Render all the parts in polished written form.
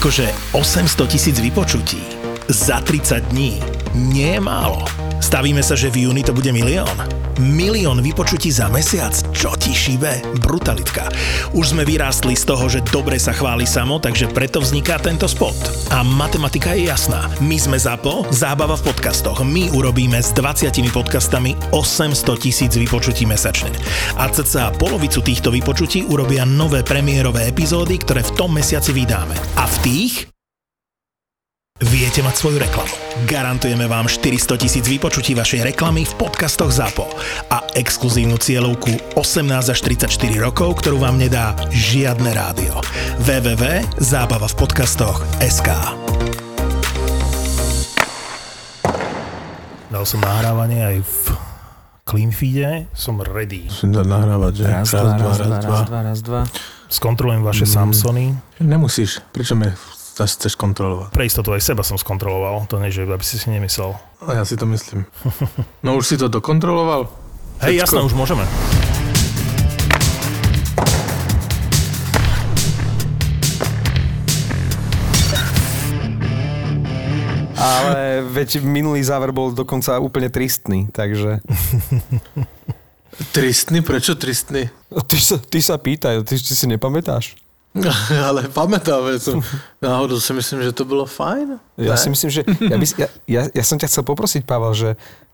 Akože 800 000 vypočutí za 30 dní nie je málo. Stavíme sa, že v júni to bude milión. Milión vypočutí za mesiac? Čo ti šíbe? Brutalitka. Už sme vyrástli z toho, že dobre sa chváli samo, takže preto vzniká tento spot. A matematika je jasná. My sme ZAPO, zábava v podcastoch. My urobíme s 20 podcastami 800 000 vypočutí mesačne. A cca polovicu týchto vypočutí urobia nové premiérové epizódy, ktoré v tom mesiaci vydáme. A v tých viete mať svoju reklamu. Garantujeme vám 400 000 vypočutí vašej reklamy v podcastoch ZAPO a exkluzívnu cieľovku 18 až 34 rokov, ktorú vám nedá žiadne rádio. www.zabavavpodcastoch.sk. Dal som nahrávanie aj v Cleanfeede. Som ready. Musím dať nahrávať, že? Raz, dva. Skontrolujem vaše Samsony. Nemusíš. Prečo mi chceš kontrolovať? Pre istotu aj seba som skontroloval, to nie, že aby si nemyslel. A ja si to myslím. No už si to dokontroloval? Hej, jasné, už môžeme. Ale veď minulý záver bol dokonca úplne tristný, takže... Tristný? Prečo tristný? Ty sa pýtaj, ty si nepamätáš. Ale pamätám, som náhodou si myslím, že to bolo fajn. Ja si myslím, že... Ja som ťa chcel poprosiť, Pavel, že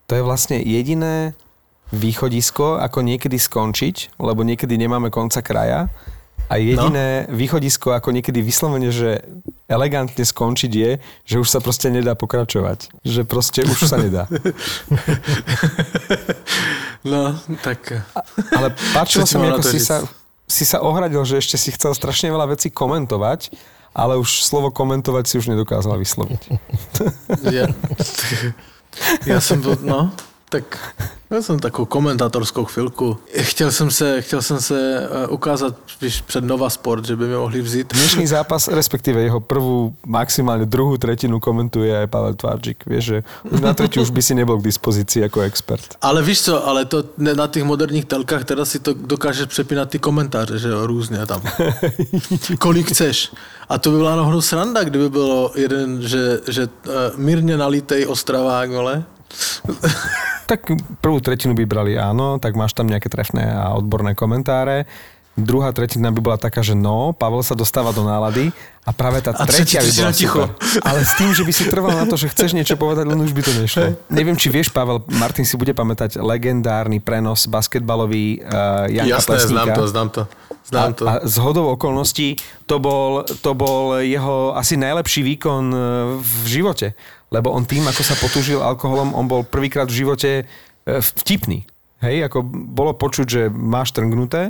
to je vlastne jediné východisko, ako niekedy skončiť, lebo niekedy nemáme konca kraja. A jediné východisko, ako niekedy vyslovene, že elegantne skončiť je, že už sa proste nedá pokračovať. Že proste už sa nedá. No, tak... Ale páčilo sa mi, ako si sa ohradil, že ešte si chcel strašne veľa vecí komentovať, ale už slovo komentovať si už nedokázal vysloviť. Ja som bol, no, tak ja som takú komentátorskou chvíľku. Chtěl jsem se ukázat před Nova Sport, že by mi mohli vzít. Dnešný zápas, respektíve jeho prvú, maximálne druhú tretinu komentuje aj Pavel Tvarčík. Vieš, že už na tretiu už by si nebol k dispozícii ako expert. Ale víš co, ale to na tých moderních telkách teda si to dokážeš přepínat ty komentáře, že jo, různě tam. Kolik chceš. A to by byla nahoru sranda, kdyby bylo jeden, že mírně nalitej Ostravák, vole. Tak prvú tretinu by brali áno, tak máš tam nejaké trefné a odborné komentáre. Druhá tretina by bola taká, že no, Pavel sa dostáva do nálady a práve tá tretia by bola super. Ale s tým, že by si trval na to, že chceš niečo povedať, len už by to nešlo. Neviem, či vieš, Pavel, Martin si bude pamätať legendárny prenos basketbalový Janka Plesníka. Jasné, znám to. A z hodou okolností to bol jeho asi najlepší výkon v živote. Lebo on tým, ako sa potúžil alkoholom, on bol prvýkrát v živote vtipný. Hej, ako bolo počuť, že má štrngnuté,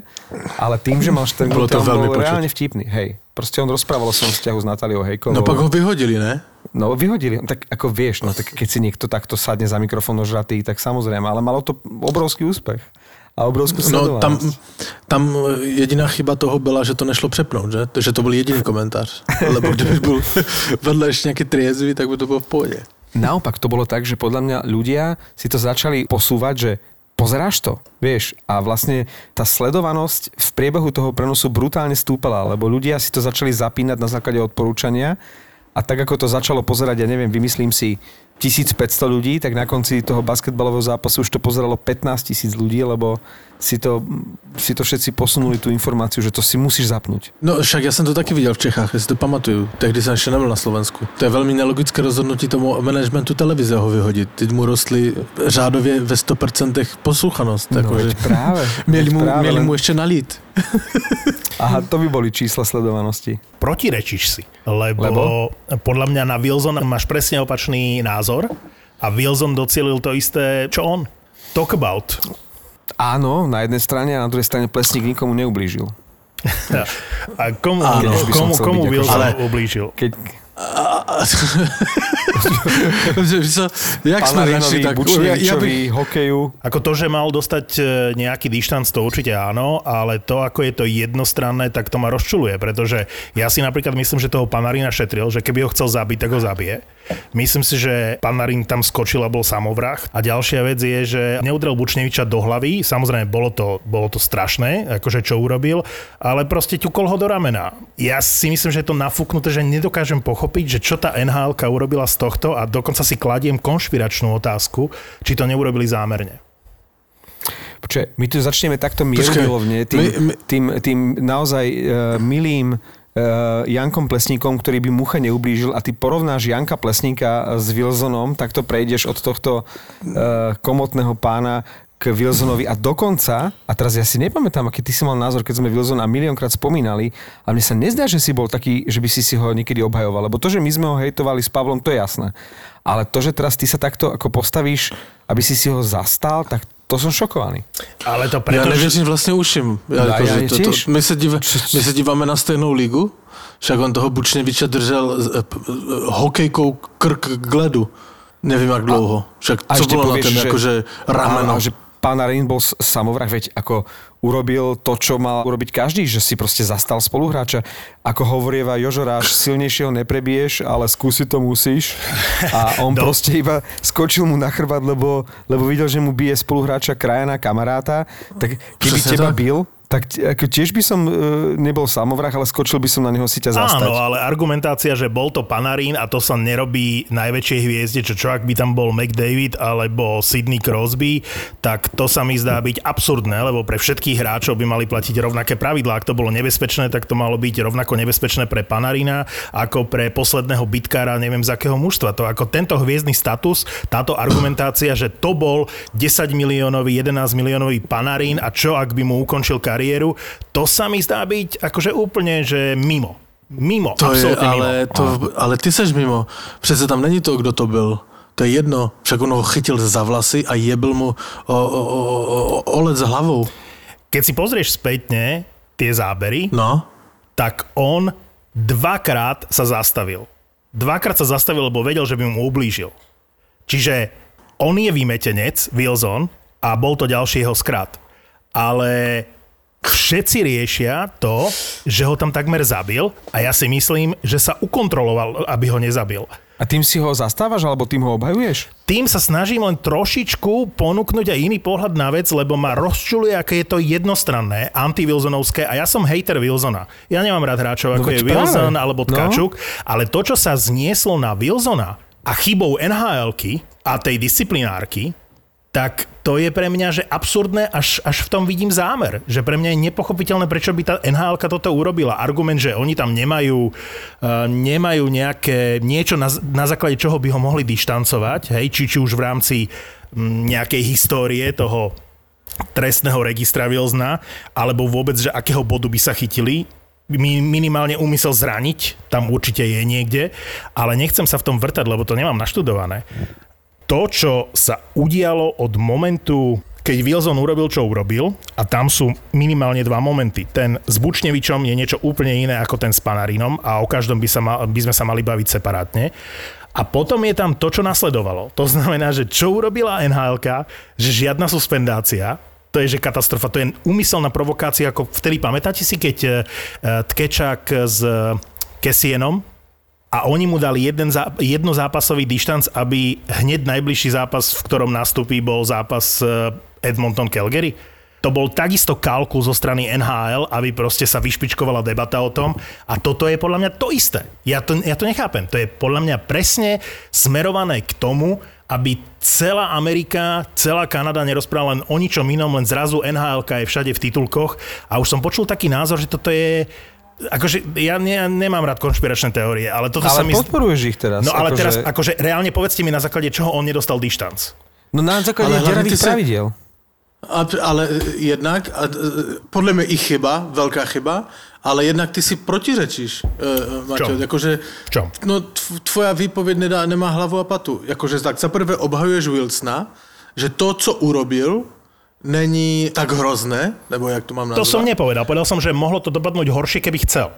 ale tým, že mal štrngnuté, on bol reálne vtipný. Hej, proste on rozprával o svojom vzťahu s Natáliou Hejkovou. No pak ho vyhodili, ne? No vyhodili, tak ako vieš, no tak keď si niekto takto sadne za mikrofón ožratý, tak samozrejme, ale malo to obrovský úspech. A obrovskú sledovanosť. No tam jediná chyba toho byla, že to nešlo přepnout, že? Že to byl jediný komentář. Lebo kdyby byl vedle ještě nějaký triezvy, tak by to bylo v pohodě. Naopak to bolo tak, že podľa mňa ľudia si to začali posúvať, že pozeráš to, vieš, a vlastne tá sledovanosť v priebehu toho prenosu brutálne stúpala, lebo ľudia si to začali zapínať na základe odporúčania a tak, ako to začalo pozerať, ja neviem, vymyslím si 1500 ľudí, tak na konci toho basketbalového zápasu už to pozeralo 15 000 ľudí, lebo si to všetci posunuli tú informáciu, že to si musíš zapnúť. No však ja som to taky videl v Čechách, ja si to pamatuju. Tehdy som ešte nebol na Slovensku. To je veľmi nelogické rozhodnutí tomu managementu televízie ho vyhodiť. Teď mu rostli řádově ve 100% poslúchanosť. No veď práve. Mieli mu ešte nalít. Aha, to by boli čísla sledovanosti. Protirečíš si, lebo podľa mňa na Wilsona máš presne opačný názor a Wilson docielil to isté, čo on. Talk about. Áno, na jednej strane a na druhej strane Plesník nikomu neublížil. A komu Wilson ublížil? Jak sme riešili tak... Bučnevičovi, hokeju. Ako to, že mal dostať nejaký dištanc, to určite áno, ale to, ako je to jednostranné, tak to ma rozčuluje, pretože ja si napríklad myslím, že toho Panarina šetril, že keby ho chcel zabiť, tak ho zabije. Myslím si, že Panarin tam skočil a bol samovrah. A ďalšia vec je, že neudrel Bučneviča do hlavy. Samozrejme, bolo to strašné, akože čo urobil, ale proste ťukol ho do ramena. Ja si myslím, že je to nafúknuté, že nedokážem pochopiť, že čo tá NHL-ka urobila z tohto a dokonca si kladiem konšpiračnú otázku, či to neurobili zámerne. Počkaj, my tu začneme takto mierumilovne, tým naozaj milým Jankom Plesníkom, ktorý by mucha neublížil, a ty porovnáš Janka Plesníka s Wilsonom, tak to prejdeš od tohto komotného pána k Wilsonovi a dokonca, a teraz ja si nepamätám, aký ty si mal názor, keď sme Wilsona miliónkrát spomínali, a mne sa nezdá, že si bol taký, že by si ho niekedy obhajoval, lebo to, že my sme ho hejtovali s Pavlom, to je jasné. Ale to, že teraz ty sa takto ako postavíš, aby si ho zastal, tak to som šokovaný. Ale to preto... Ja nevěřím vlastne uším. My sa díváme na stejnou ligu, však on toho Bučneviča držel hokejkou krk k ledu. Neviem, jak dlouho. Však co bolo na ten akože rameno? Že Panarin bol samovrah, veď ako urobil to, čo mal urobiť každý, že si proste zastal spoluhráča. Ako hovorieva Jožo Ráš, silnejšieho neprebiješ, ale skúsi to musíš. A on proste iba skočil mu na chrbát, lebo videl, že mu bije spoluhráča krajana, kamaráta. Tak keby teba bil... tak tiež by som nebol samovrah, ale skočil by som na neho si ťa zastať. Áno, ale argumentácia, že bol to Panarin a to sa nerobí najväčšej hviezde, čo ak by tam bol McDavid alebo Sidney Crosby, tak to sa mi zdá byť absurdné, lebo pre všetkých hráčov by mali platiť rovnaké pravidlá. Ak to bolo nebezpečné, tak to malo byť rovnako nebezpečné pre Panarina ako pre posledného bitkára, neviem z akého mužstva. To ako tento hviezdny status, táto argumentácia, že to bol 10 miliónový, 11 miliónový Panarin a čo ak by mu ukončil kariéru, to sa mi zdá byť akože úplne, že mimo. Mimo, to absolútne je, ale mimo. Ale ty seš mimo. Přece tam není to, kdo to byl. To je jedno. Však on ho chytil za vlasy a jebil mu olec za hlavou. Keď si pozrieš spätne tie zábery, tak on dvakrát sa zastavil. Lebo vedel, že by mu ublížil. Čiže on je vymetenec, Wilson, a bol to ďalší jeho skrat. Ale všetci riešia to, že ho tam takmer zabil, a ja si myslím, že sa ukontroloval, aby ho nezabil. A tým si ho zastávaš, alebo tým ho obhajuješ? Tým sa snažím len trošičku ponúknuť aj iný pohľad na vec, lebo ma rozčuluje, aké je to jednostranné, anti-Wilsonovské, a ja som hejter Wilsona. Ja nemám rád hráčov, ako je Wilson alebo Tkačuk, ale to, čo sa znieslo na Wilsona a chybou NHL-ky a tej disciplinárky, tak to je pre mňa, že absurdné, až v tom vidím zámer. Že pre mňa je nepochopiteľné, prečo by tá NHL-ka toto urobila. Argument, že oni tam nemajú nejaké niečo, na základe čoho by ho mohli dištancovať, hej? Či už v rámci nejakej histórie toho trestného registra Wilsona, alebo vôbec, že akého bodu by sa chytili. Minimálne úmysel zraniť, tam určite je niekde, ale nechcem sa v tom vrtať, lebo to nemám naštudované. To, čo sa udialo od momentu, keď Wilson urobil, čo urobil, a tam sú minimálne dva momenty. Ten s Bučnevičom je niečo úplne iné ako ten s Panarinom a o každom by sme sa mali baviť separátne. A potom je tam to, čo nasledovalo. To znamená, že čo urobila NHL-ka, že žiadna suspendácia, to je, že katastrofa, to je úmyselná provokácia, ako vtedy, pamätáte si, keď Tkečák s Kesienom, a oni mu dali jednozápasový dištanc, aby hneď najbližší zápas, v ktorom nastupí, bol zápas Edmonton-Calgary. To bol takisto kalkul zo strany NHL, aby proste sa vyšpičkovala debata o tom. A toto je podľa mňa to isté. Ja to nechápem. To je podľa mňa presne smerované k tomu, aby celá Amerika, celá Kanada nerozprávala len o ničom inom, len zrazu NHL-ka je všade v titulkoch. A už som počul taký názor, že toto je... Akože ja nemám rád konšpiračné teórie, ale toto sa mi... Ale podporuješ ich teraz. No ale teraz, akože reálne povedzte mi, na základe čoho on nedostal dištanc. No na základe deravých pravidiel. Ale jednak, podľa mňa ich chyba, veľká chyba, ale jednak ty si protiřečíš, Maťo. Akože, no tvoja výpoveď nemá hlavu a patu. Akože tak zaprvé obhajuješ Wilsona, že to, co urobil... není tak hrozné, nebo jak to mám nazvať? To som nepovedal. Povedal som, že mohlo to dopadnúť horšie, keby chcel.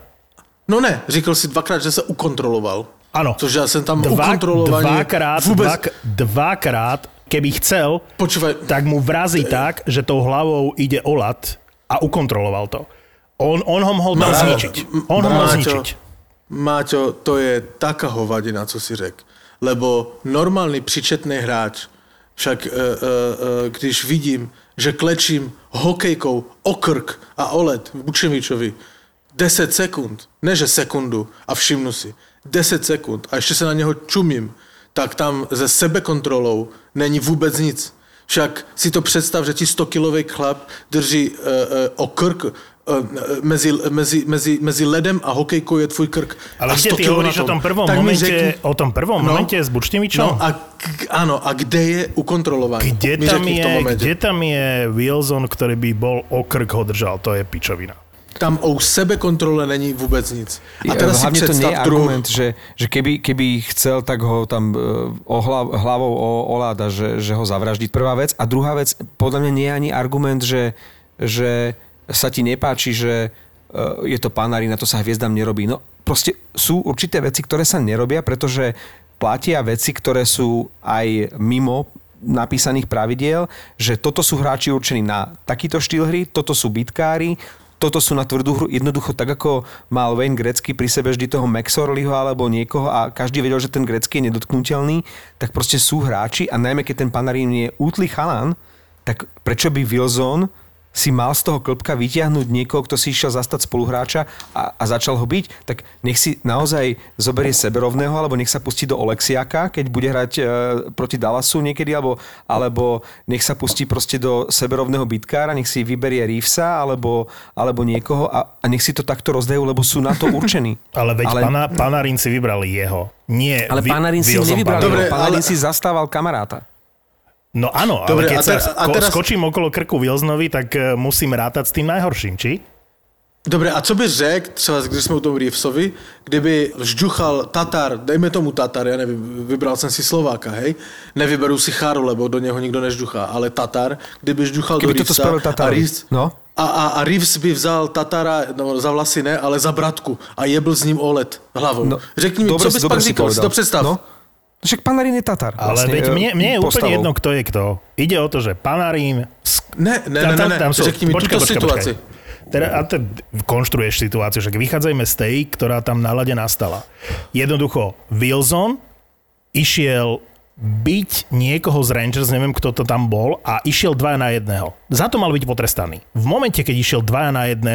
No ne, říkal si dvakrát, že sa ukontroloval. Áno. Cože ja som tam ukontrolovanie. Dvakrát, keby chcel, počúvaj, tak mu vrazí tak, že tou hlavou ide o ľad a ukontroloval to. On ho mohol dal zničiť. On ho mohol zničiť. Máťo, to je taká hovadina, co si řek. Lebo normálny príčetný hráč, však když vidím, že klečím hokejkou o krk a o led Bučevičovi 10 sekund, neže sekundu a všimnu si, 10 sekund a ešte sa na neho čumím, tak tam ze sebekontrolou není vôbec nic. Však si to predstav, že ti 100-kilový chlap drží o krk mezi ledem a hokejkou je tvůj krk. Ale kde ty hovoríš o tom prvom momente s Bučnevičom? No a kde je ukontrolovanie? Kde tam je Wilson, ktorý by bol o krk ho držal? To je pičovina. Tam o sebekontrole není vôbec nic. A teraz si hlavne to nie je argument, že keby chcel, tak ho tam hlavou oláda, že ho zavraždí. Prvá vec. A druhá vec, podľa mňa nie je ani argument, že sa ti nepáči, že je to panarina, to sa hviezdám nerobí. No proste sú určité veci, ktoré sa nerobia, pretože platia veci, ktoré sú aj mimo napísaných pravidiel, že toto sú hráči určení na takýto štýl hry, toto sú bitkári, toto sú na tvrdú hru, jednoducho tak, ako mal Wayne Gretzky pri sebe vždy toho McSorleyho alebo niekoho a každý vedel, že ten Gretzky je nedotknutelný, tak proste sú hráči a najmä keď ten panarín je útlý chalan, tak prečo by Wilson si mal z toho klbka vyťahnuť niekoho, kto si išiel zastať spoluhráča a začal ho byť, tak nech si naozaj zoberie seberovného, alebo nech sa pustí do Oleksiaka, keď bude hrať proti Dallasu niekedy, alebo nech sa pustí proste do seberovného bitkára, nech si vyberie Reevesa, alebo niekoho a nech si to takto rozdajú, lebo sú na to určení. Ale veď Panarin si vybral jeho. Nie, ale Panarin si nevybral jeho. Panarin si zastával kamaráta. No áno, dobre, ale keď teraz skočím okolo krku Wilsonovi, tak musím rátať s tým najhorším, či? Dobre, a co by řekl, třeba když sme u tom Reevesovi, kdyby žďuchal Tatar, dejme tomu Tatar, ja nevím, vybral som si Slováka, hej? Nevyberú si Charu, lebo do neho nikdo nežďuchá, ale Tatar, kdyby žďuchal do Reevesa a Reeves... No? A Reeves by vzal Tatara, no, za vlasy ne, ale za bratku a jebl s ním o led hlavou. No, řekni mi, co bys pak říkal, si to predstav. No? Však Panarin je Tatar. Ale vlastne, veď mne je postavou. Úplne jedno, kto je kto. Ide o to, že Panarin... Řekni mi túto situáciu. Konštruuješ situáciu, však vychádzajme z tej, ktorá tam na ľade nastala. Jednoducho, Wilson išiel byť niekoho z Rangers, neviem, kto to tam bol, a išiel 2-1. Za to mal byť potrestaný. V momente, keď išiel 2-1,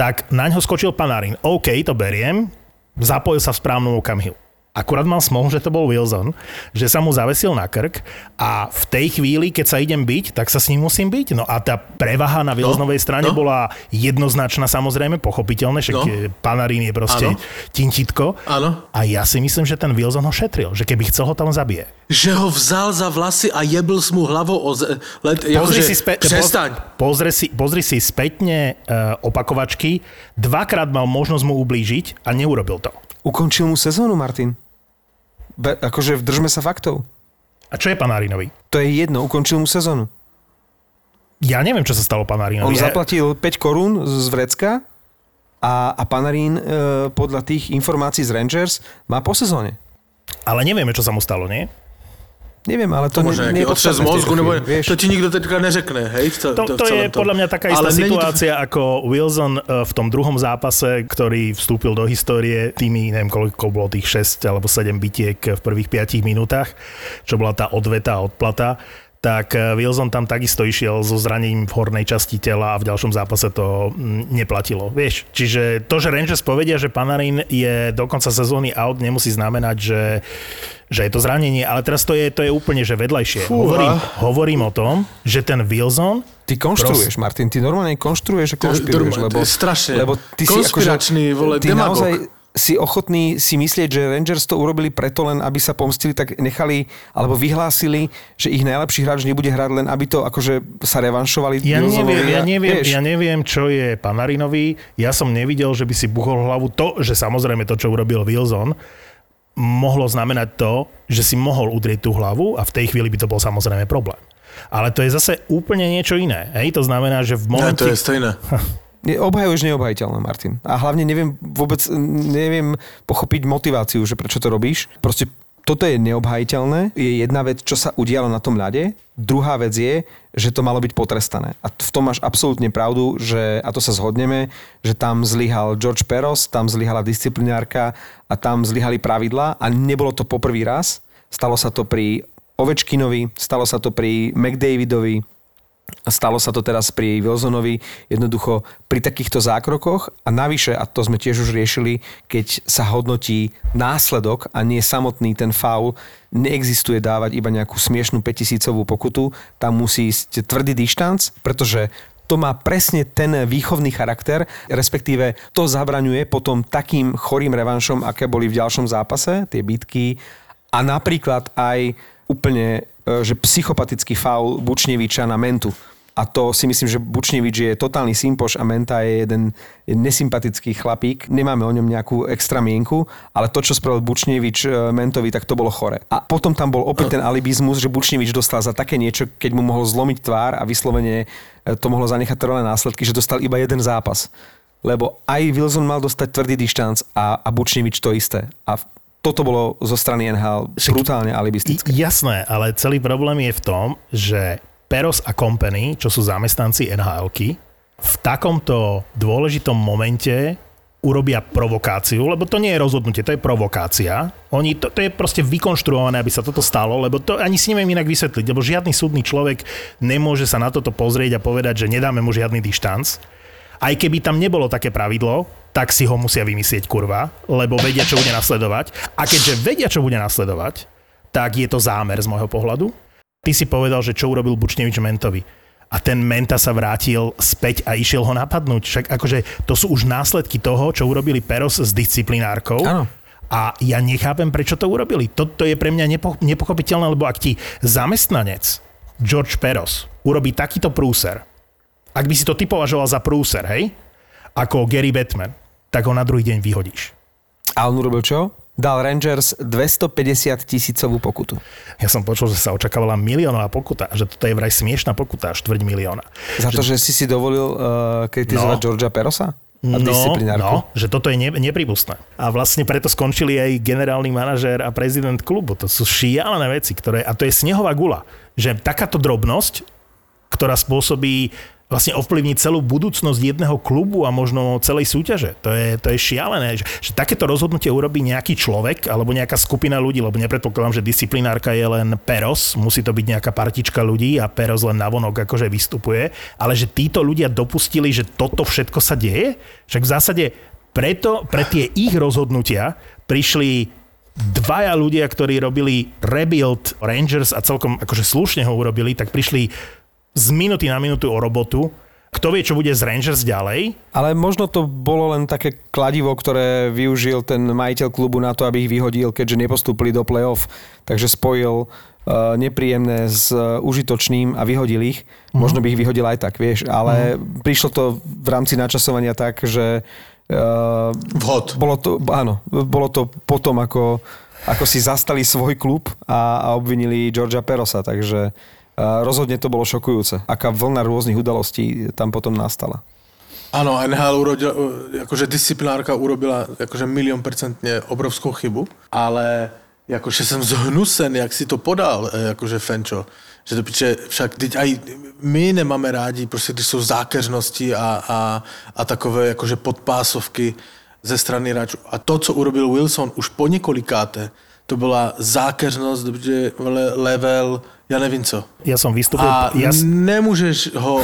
tak naňho skočil Panarin. OK, to beriem. Zapojil sa v správnom okamihu. Akurát mal smol, že to bol Wilson, že sa mu zavesil na krk a v tej chvíli, keď sa idem byť, tak sa s ním musím byť. No a tá prevaha na Wilsonovej strane bola jednoznačná, samozrejme, pochopiteľné, však Panarin je proste tintitko. Áno. A ja si myslím, že ten Wilson ho šetril, že keby chcel, ho tam zabije. Že ho vzal za vlasy a jebl s mu hlavou o Pozri si spätne opakovačky. Dvakrát mal možnosť mu ublížiť a neurobil to. Ukončil mu sezónu, Martin. Akože držme sa faktov. A čo je Panarinovi? To je jedno, ukončil mu sezónu. Ja neviem, čo sa stalo Panarinovi. On zaplatil 5 korún z vrecka a Panarin podľa tých informácií z Rangers má po sezóne. Ale nevieme, čo sa mu stalo, nie? Neviem, ale to nie je podstatné. To ti nikto teďka neřekne, hej? To je podľa mňa taká istá situácia ako Wilson v tom druhom zápase, ktorý vstúpil do histórie tými, neviem koľko bolo tých 6 alebo 7 bitiek v prvých 5 minútach, čo bola tá odveta a odplata, tak Wilson tam takisto išiel so zranením v hornej časti tela a v ďalšom zápase to neplatilo, vieš? Čiže to, že Rangers povedia, že Panarin je do konca sezóny out, nemusí znamenať, že je to zranenie, ale teraz to je úplne že vedľajšie. Hovorím o tom, že ten Wilson... Ty konštruuješ, Martin, ty normálne konštruuješ a konšpiruješ, lebo ty si konšpiračný, vole, demagog. Naozaj si ochotný si myslieť, že Rangers to urobili preto len, aby sa pomstili, tak nechali alebo vyhlásili, že ich najlepší hráč nebude hrať len, aby to akože sa revanšovali. Ja neviem, čo je Panarinovi. Ja som nevidel, že by si buchol hlavu to, že samozrejme to, čo urobil Wilson, mohlo znamenať to, že si mohol udrieť tú hlavu a v tej chvíli by to bol samozrejme problém. Ale to je zase úplne niečo iné. Hej? To znamená, že v momente... Ne, to je stejné. Obhajuješ neobhajiteľné, Martin. A hlavne neviem pochopiť motiváciu, že prečo to robíš. Proste toto je neobhajiteľné. Je jedna vec, čo sa udialo na tom ľade. Druhá vec je, že to malo byť potrestané. A v tom máš absolútne pravdu, že, a to sa zhodneme, že tam zlyhal George Peros, tam zlyhala disciplinárka a tam zlyhali pravidlá. A nebolo to poprvý raz. Stalo sa to pri Ovečkinovi, stalo sa to pri McDavidovi, stalo sa to teraz pri Wilsonovi, jednoducho pri takýchto zákrokoch a navyše, a to sme tiež už riešili, keď sa hodnotí následok a nie samotný ten faul, neexistuje dávať iba nejakú smiešnú 5000-ovú pokutu, tam musí ísť tvrdý dištanc, pretože to má presne ten výchovný charakter, respektíve to zabraňuje potom takým chorým revanšom, aké boli v ďalšom zápase, tie bitky a napríklad aj úplne že psychopatický faul Bučneviča na Mentu. A to si myslím, že Bučnevič je totálny simpoš a Menta je jeden nesympatický chlapík. Nemáme o ňom nejakú extra mienku, ale to, čo spravil Bučnevič Mentovi, tak to bolo chore. A potom tam bol opäť ten alibizmus, že Bučnevič dostal za také niečo, keď mu mohol zlomiť tvár a vyslovene to mohlo zanechať trvalé následky, že dostal iba jeden zápas. Lebo aj Wilson mal dostať tvrdý dištanc a Bučnevič to isté. A toto bolo zo strany NHL brutálne alibistické. Jasné, ale celý problém je v tom, že Peros a Company, čo sú zamestnanci NHL-ky, v takomto dôležitom momente urobia provokáciu, lebo to nie je rozhodnutie, to je provokácia. Oni, to je proste vykonštruované, aby sa toto stalo, lebo to ani si neviem inak vysvetliť, lebo žiadny súdny človek nemôže sa na toto pozrieť a povedať, že nedáme mu žiadny dištanc. Aj keby tam nebolo také pravidlo, tak si ho musia vymyslieť, kurva, lebo vedia, čo bude nasledovať. A keďže vedia, čo bude nasledovať, tak je to zámer z môjho pohľadu. Ty si povedal, že čo urobil Bučnevič Mentovi. A ten Menta sa vrátil späť a išiel ho napadnúť. Však akože to sú už následky toho, čo urobili Peros s disciplinárkou. Áno. A ja nechápem, prečo to urobili. Toto je pre mňa nepochopiteľné, lebo ak ti zamestnanec George Peros urobí takýto prúser, ak by si to ty považoval za prúser, hej, ako Gary Batman, tak ho na druhý deň vyhodíš. A on urobil čo? Dal Rangers 250 000-ovú pokutu. Ja som počul, že sa očakávala miliónová pokuta, že toto je vraj smiešná pokuta, 4 milióna. Za to, že si si dovolil kritizovať Georgea Perosa? No, že toto je neprípustné. A vlastne preto skončili aj generálny manažér a prezident klubu. To sú šialené veci, ktoré, a to je snehová guľa, že takáto drobnosť, ktorá spôsobí vlastne ovplyvniť celú budúcnosť jedného klubu a možno celej súťaže. To je šialené, že takéto rozhodnutie urobí nejaký človek alebo nejaká skupina ľudí, lebo nepredpokladám, že disciplinárka je len Peros, musí to byť nejaká partička ľudí a Peros len navonok akože vystupuje, ale že títo ľudia dopustili, že toto všetko sa deje? Však v zásade preto, pre tie ich rozhodnutia prišli dvaja ľudia, ktorí robili rebuild Rangers a celkom akože slušne ho urobili, tak prišli z minúty na minútu o robotu. Kto vie, čo bude z Rangers ďalej? Ale možno to bolo len také kladivo, ktoré využil ten majiteľ klubu na to, aby ich vyhodil, keďže nepostúpili do play-off. Takže spojil nepríjemné s užitočným a vyhodil ich. Možno by ich vyhodil aj tak, vieš. Ale prišlo to v rámci načasovania tak, že vhod. Bolo to potom, ako si zastali svoj klub a obvinili Georgea Perosa. Takže rozhodne to bolo šokujúce. Aká vlna rôznych udalostí tam potom nastala. Áno, NHL urodila, akože disciplinárka urobila akože 100% obrovskú chybu, ale akože som zhnusen, jak si to podal, akože Fenčo. Že to píče, však aj my nemáme rádi, proste když sú zákeřnosti a takové akože podpásovky ze strany hráčov. A to, co urobil Wilson už po několikáté, to bola zákeřnosť, level, ja nevím co. Ja som vystúpil. A nemôžeš ho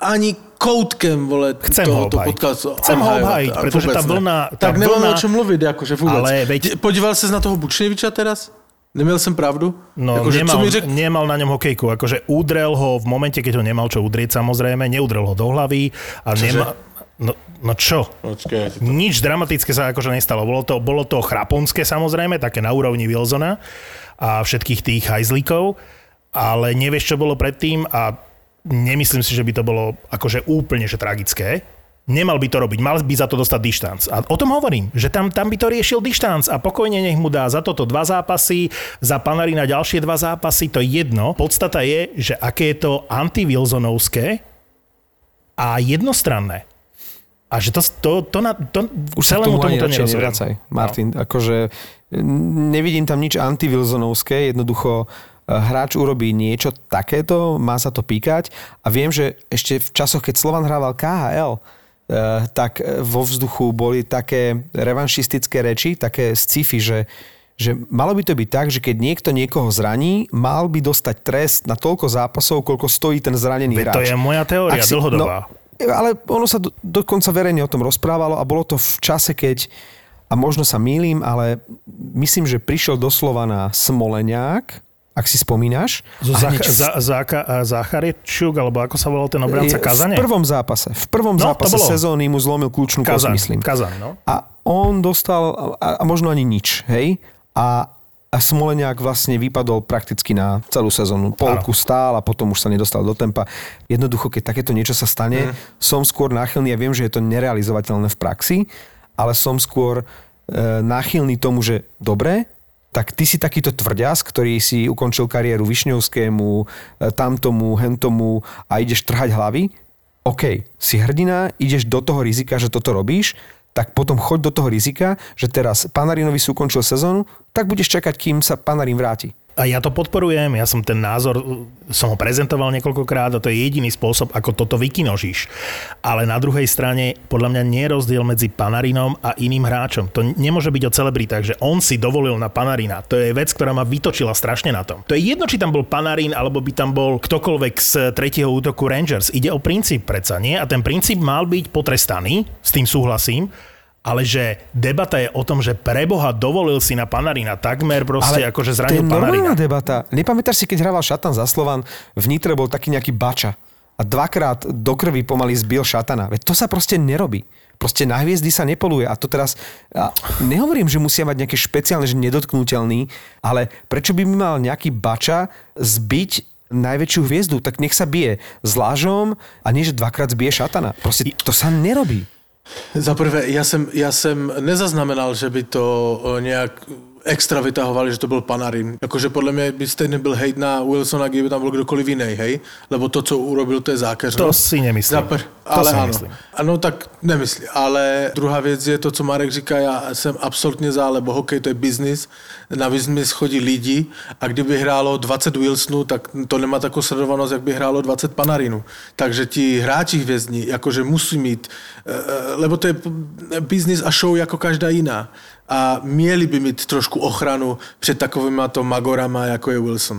ani koutkem, vole, tohoto podcastu. Chcem ho obhájiť, pretože tá vlna... Tak nemáme o čom mluviť, akože vôbec. Ale veď... Podíval sa na toho Bučneviča teraz? Nemiel som pravdu? No, akože, nemal na ňom hokejku. Akože udrel ho v momente, keď ho nemal čo udrieť, samozrejme. Neudrel ho do hlavy. A nemal... No čo? Počkej. Nič dramatické sa akože nestalo. Bolo to chraponské samozrejme, také na úrovni Wilsona a všetkých tých hajzlíkov, ale nevieš, čo bolo predtým a nemyslím si, že by to bolo akože úplne že tragické. Nemal by to robiť, mal by za to dostať dištanc. A o tom hovorím, že tam by to riešil dištanc a pokojne nech mu dá za toto 2 zápasy, za Panarina ďalšie 2 zápasy, to je jedno. Podstata je, že aké je to anti-Wilsonovské a jednostranné. A že to už celému tomuto nerozumiem. Martin, akože nevidím tam nič anti-Wilsonovské, jednoducho hráč urobí niečo takéto, má sa to píkať a viem, že ešte v časoch, keď Slovan hrával KHL, tak vo vzduchu boli také revanšistické reči, také sci-fi, že malo by to byť tak, že keď niekto niekoho zraní, mal by dostať trest na toľko zápasov, koľko stojí ten zranený hráč. To je moja teória dlhodobá. No, ale ono sa dokonca verejne o tom rozprávalo a bolo to v čase, keď, a možno sa mýlim, ale myslím, že prišiel doslova na Smoleňák, ak si spomínaš. Zácharičuk, alebo ako sa volal ten obranca, Kazane? V prvom zápase sezóny mu zlomil kľúčnú kosť, myslím. Kazan, no. A on dostal, a možno ani nič, hej? A Smoleňák vlastne vypadol prakticky na celú sezónu. Polku stál a potom už sa nedostal do tempa. Jednoducho, keď takéto niečo sa stane, som skôr náchylný, ja viem, že je to nerealizovateľné v praxi, ale som skôr náchylný tomu, že dobre, tak ty si takýto tvrďas, ktorý si ukončil kariéru Višňovskému, tamtomu, hentomu a ideš trhať hlavy. OK, si hrdina, ideš do toho rizika, že toto robíš, tak potom choď do toho rizika, že teraz Panarinovi si ukončil sezónu, tak budeš čakať, kým sa Panarin vráti. A ja to podporujem, ja som ten názor, som ho prezentoval niekoľkokrát a to je jediný spôsob, ako toto vykinožíš. Ale na druhej strane, podľa mňa nie je rozdiel medzi Panarinom a iným hráčom. To nemôže byť o celebritách, že on si dovolil na Panarina. To je vec, ktorá ma vytočila strašne na tom. To je jedno, či tam bol Panarin, alebo by tam bol ktokoľvek z tretieho útoku Rangers. Ide o princíp predsa, nie? A ten princíp mal byť potrestaný, s tým súhlasím. Ale že debata je o tom, že preboha dovolil si na Panarina takmer proste, ale akože zranil Panarina. Ale to je normálna debata. Nepamätáš si, keď hrával Šatan za Slovan, v Nitre bol taký nejaký Bača a dvakrát do krvi pomaly zbil Šatana. Veď to sa proste nerobí. Proste na hviezdy sa nepoluje. A to teraz, nehovorím, že musia mať nejaké špeciálne, že nedotknutelný, ale prečo by mi mal nejaký Bača zbiť najväčšiu hviezdu? Tak nech sa bije s Lažom a nie, že dvakrát zbije Šatana. Proste to sa nerobí. Za prvé, ja som nezaznamenal, že by to nejak extra vytahovali, že to byl Panarin. Jakože podle mě by stejně byl hejt na Wilsona, kdyby tam byl kdokoliv jiný, hej? Lebo to, co urobil, to je zákeř. To si nemyslím. Ale si ano. Nemyslím. Ano, tak nemyslím. Ale druhá věc je to, co Marek říká, já jsem absolutně za, lebo hokej to je biznis. Na biznis chodí lidi a kdyby hrálo 20 Wilsonů, tak to nemá takovou sledovanost, jak by hrálo 20 Panarinů. Takže ti hráči hvězdní, jakože musí mít, lebo to je biznis a show jako každá jiná. A měli by mít trošku ochranu před takovýma to magorama, jako je Wilson.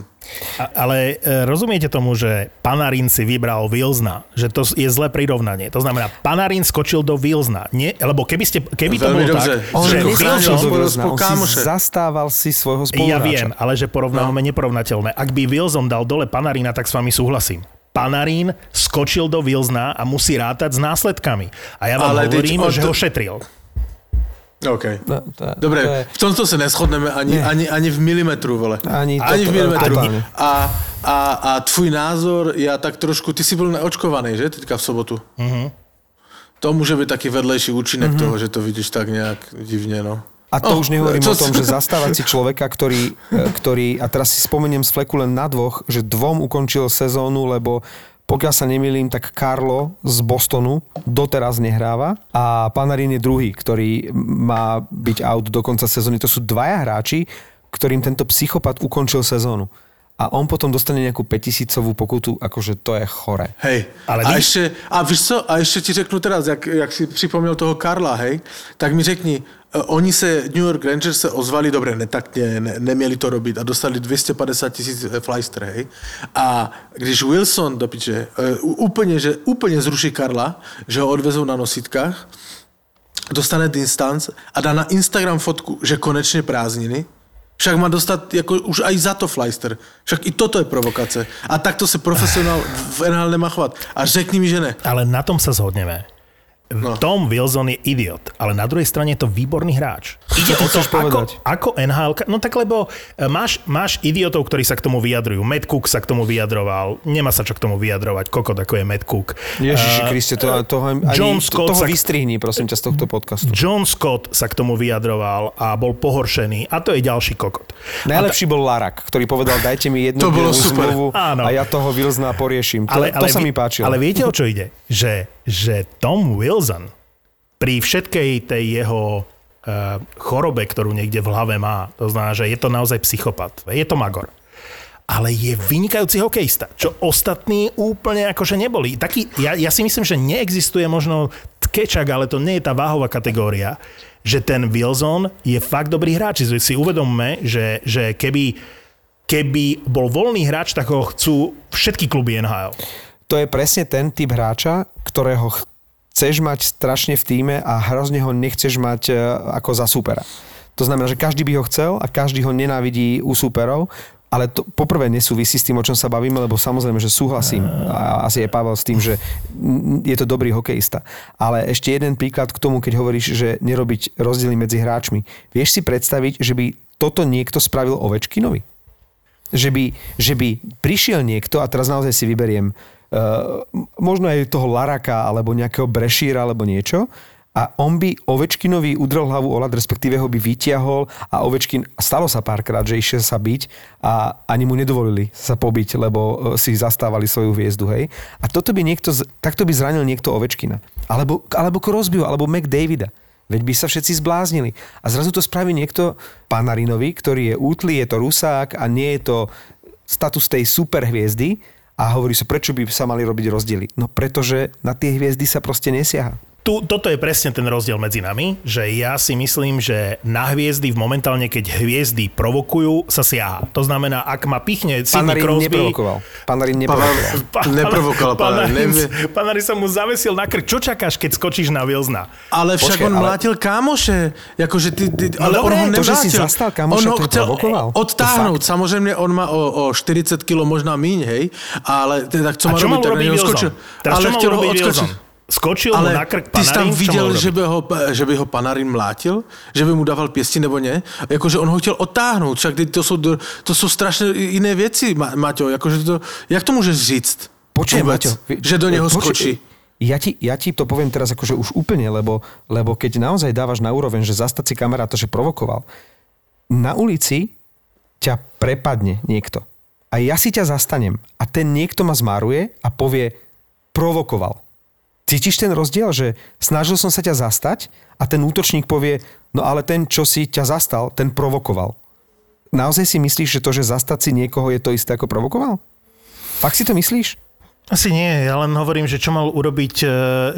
Ale rozumiete tomu, že Panarin si vybral Wilsona, že to je zlé prirovnanie. To znamená, Panarin skočil do Wilsona. Nie, lebo keby to bolo tak, že Wilson si zastával si svojho spoluhráča. Ja viem, ale že porovnáme neporovnateľné. Ak by Wilson dal dole Panarina, tak s vami súhlasím. Panarin skočil do Wilsona a musí rátať s následkami. A ja vám hovorím, že ho šetril. OK. No, dobre, to je... v tomto sa neschodneme ani v milimetru, vole. Ani v milimetru. A tvoj názor, ja tak trošku, ty si bol neočkovaný, že, teďka v sobotu? Uh-huh. To môže byť taký vedlejší účinek toho, že to vidíš tak nejak divne, no. A to už nehovorím o tom, že zastávať si človeka, ktorý, a teraz si spomeniem z fleku len na dvoch, že dvom ukončil sezónu, lebo pokiaľ sa nemýlim, tak Carlo z Bostonu doteraz nehráva a Panarin je druhý, ktorý má byť out do konca sezóny. To sú dvaja hráči, ktorým tento psychopat ukončil sezónu. A on potom dostane nejakú 5000-ovú pokutu, akože to je chore. Hej, ale a ešte ti řeknu teraz, jak si připomněl toho Karla, hej, tak mi řekni, oni se, New York Rangers se ozvali, dobre, netaktně, neměli to robit a dostali 250 000 flyster, hej. A když Wilson, do piče, úplně zruší Karla, že ho odvezou na nosítkách, dostane distanc a dá na Instagram fotku, že konečně prázdniny. Však má dostať ako, už aj za to flajster. Však i toto je provokace. A takto sa profesionál v NHL nemá chovať. A řekni mi, že ne. Ale na tom sa zhodneme. No. Tom Wilson je idiot, ale na druhej strane je to výborný hráč. Ide o to, ako NHL... No tak lebo máš idiotov, ktorí sa k tomu vyjadrujú. Matt Cook sa k tomu vyjadroval. Nemá sa čo k tomu vyjadrovať. Kokot, ako je Matt Cook. Ježiši Kriste, toho vystrihni, prosím ťa, z tohto podcastu. John Scott sa k tomu vyjadroval a bol pohoršený. A to je ďalší kokot. Najlepší bol Larak, ktorý povedal, dajte mi jednu zmluvu a ja toho Wilsona poriešim. To sa mi páčilo. Ale viete, o čo ide? Že Tom Wilson pri všetkej tej jeho chorobe, ktorú niekde v hlave má, to znamená, že je to naozaj psychopat, je to magor. Ale je vynikajúci hokejista, čo ostatní úplne akože neboli. Taký, ja si myslím, že neexistuje možno tkečak, ale to nie je tá váhová kategória, že ten Wilson je fakt dobrý hráč. Si uvedomme, že keby bol voľný hráč, tak ho chcú všetky kluby NHL. To je presne ten typ hráča, ktorého chceš mať strašne v tíme a hrozne ho nechceš mať ako za supera. To znamená, že každý by ho chcel a každý ho nenávidí u súperov. Ale to poprvé nesúvisí s tým, o čom sa bavíme, lebo samozrejme, že súhlasím a asi je Pavel s tým, že je to dobrý hokejista. Ale ešte jeden príklad k tomu, keď hovoríš, že nerobiť rozdiely medzi hráčmi. Vieš si predstaviť, že by toto niekto spravil Ovečkinovi? Že by prišiel niekto, a teraz naozaj si vyberiem možno aj toho Laraka, alebo nejakého Brešíra, alebo niečo, a on by Ovečkinovi udrel hlavu o ľad, respektíve ho by vytiahol a Ovečkin, stalo sa párkrát, že išiel sa biť a ani mu nedovolili sa pobiť, lebo si zastávali svoju hviezdu, hej. A takto by zranil niekto Ovečkina. Alebo Crosbyho, alebo McDavida. Veď by sa všetci zbláznili. A zrazu to spraví niekto Panarinovi, ktorý je útlý, je to Rusák a nie je to status tej superhviezdy a hovorí sa, prečo by sa mali robiť rozdiely. No pretože na tie hviezdy sa proste nesiaha. Toto je presne ten rozdiel medzi nami, že ja si myslím, že na hviezdy momentálne, keď hviezdy provokujú, sa siaha. To znamená, ak ma pichne Sidney Crosby... Panarin neprovokoval. Panarin sa mu zavesil na krk. Čo čakáš, keď skočíš na Wilsona? Ale však on mlátil kámoše. Akože ale dobre, on ho nevrátil. On ho chcel odtáhnuť. Samozrejme, on má o 40 kg možná míň, hej? Ale teda, co má robiť? Teraz čo mal robiť Wilson? Skočil mu na krk Panarin. Ale ty tam viděl, že by ho Panarin mlátil? Že by mu dával pěstí nebo ne? Jakože on ho chtěl odtáhnout. Však to jsou strašné jiné věci, Maťo. Jakože to, jak to můžeš říct? Počkej, Maťo. Že do něho skočí. Ja ti to poviem teraz akože už úplne, lebo keď naozaj dávaš na úroveň, že zastať si kamaráta, že provokoval, na ulici ťa prepadne niekto. A ja si ťa zastanem. A ten niekto ma zmáruje a povie, provokoval. Cítiš ten rozdiel, že snažil som sa ťa zastať a ten útočník povie, no ale ten, čo si ťa zastal, ten provokoval. Naozaj si myslíš, že to, že zastať si niekoho je to isté ako provokoval? Fakt si to myslíš? Asi nie, ja len hovorím, že čo mal urobiť,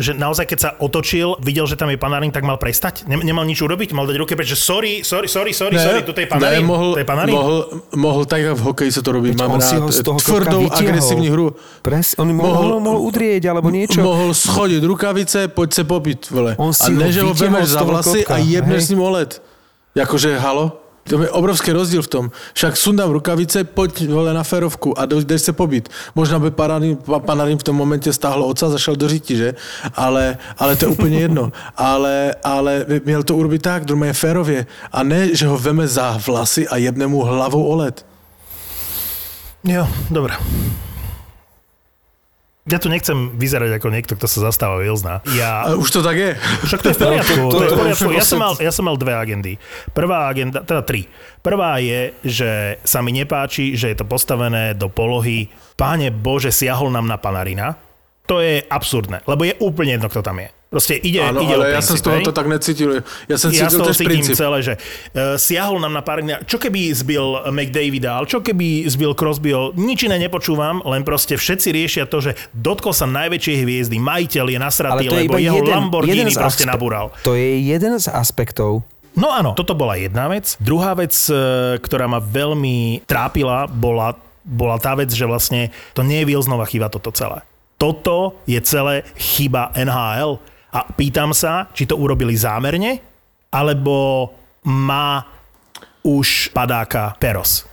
že naozaj keď sa otočil, videl, že tam je Panarin, tak mal prestať? Nemal nič urobiť? Mal dať ruke preč, že sorry, tu je Panarin. Mohl tak v hokeji sa to robiť. Mám rád tvrdou, agresívnu hru. On mohol udrieť alebo niečo. Mohol schodiť rukavice, poď sa popiť. Vole. A ne, že ho vemeš za vlasy a jebneš s ním o led. Jakože, halo? To je obrovský rozdíl v tom. Však sundám rukavice, poď vole na ferovku a jdeš se pobít. Možná by Panarin v tom momentě stáhlo oca a zašel do říti, že? Ale to je úplně jedno. Ale měl to urobit tak, druhé je férově. A ne, že ho veme za vlasy a jebne mu hlavou o led. Jo, dobré. Ja tu nechcem vyzerať ako niekto, kto sa zastáva Wilsona. Už to tak je. Však to je v poriadku. Ja som mal dve agendy. Prvá agenda, teda tri. Prvá je, že sa mi nepáči, že je to postavené do polohy Páne Bože, siahol nám na Panarina. To je absurdné, lebo je úplne jedno, kto tam je. Proste ide o princíp. Ja som z toho to tak necítil. Ja cítim celé, že siahol nám na Panarina. Čo keby zbil McDavida, čo keby zbil Crosbyho, nič iné nepočúvam, len proste všetci riešia to, že dotkol sa najväčšej hviezdy, majiteľ je nasratý, lebo je jeho Lamborghini proste nabúral. To je jeden z aspektov. No áno, toto bola jedna vec. Druhá vec, ktorá ma veľmi trápila, bola tá vec, že vlastne to nie je Wilsonova chyba toto celé. Toto je celé chyba NHL. A pýtam sa, či to urobili zámerne, alebo má už padáka Peros.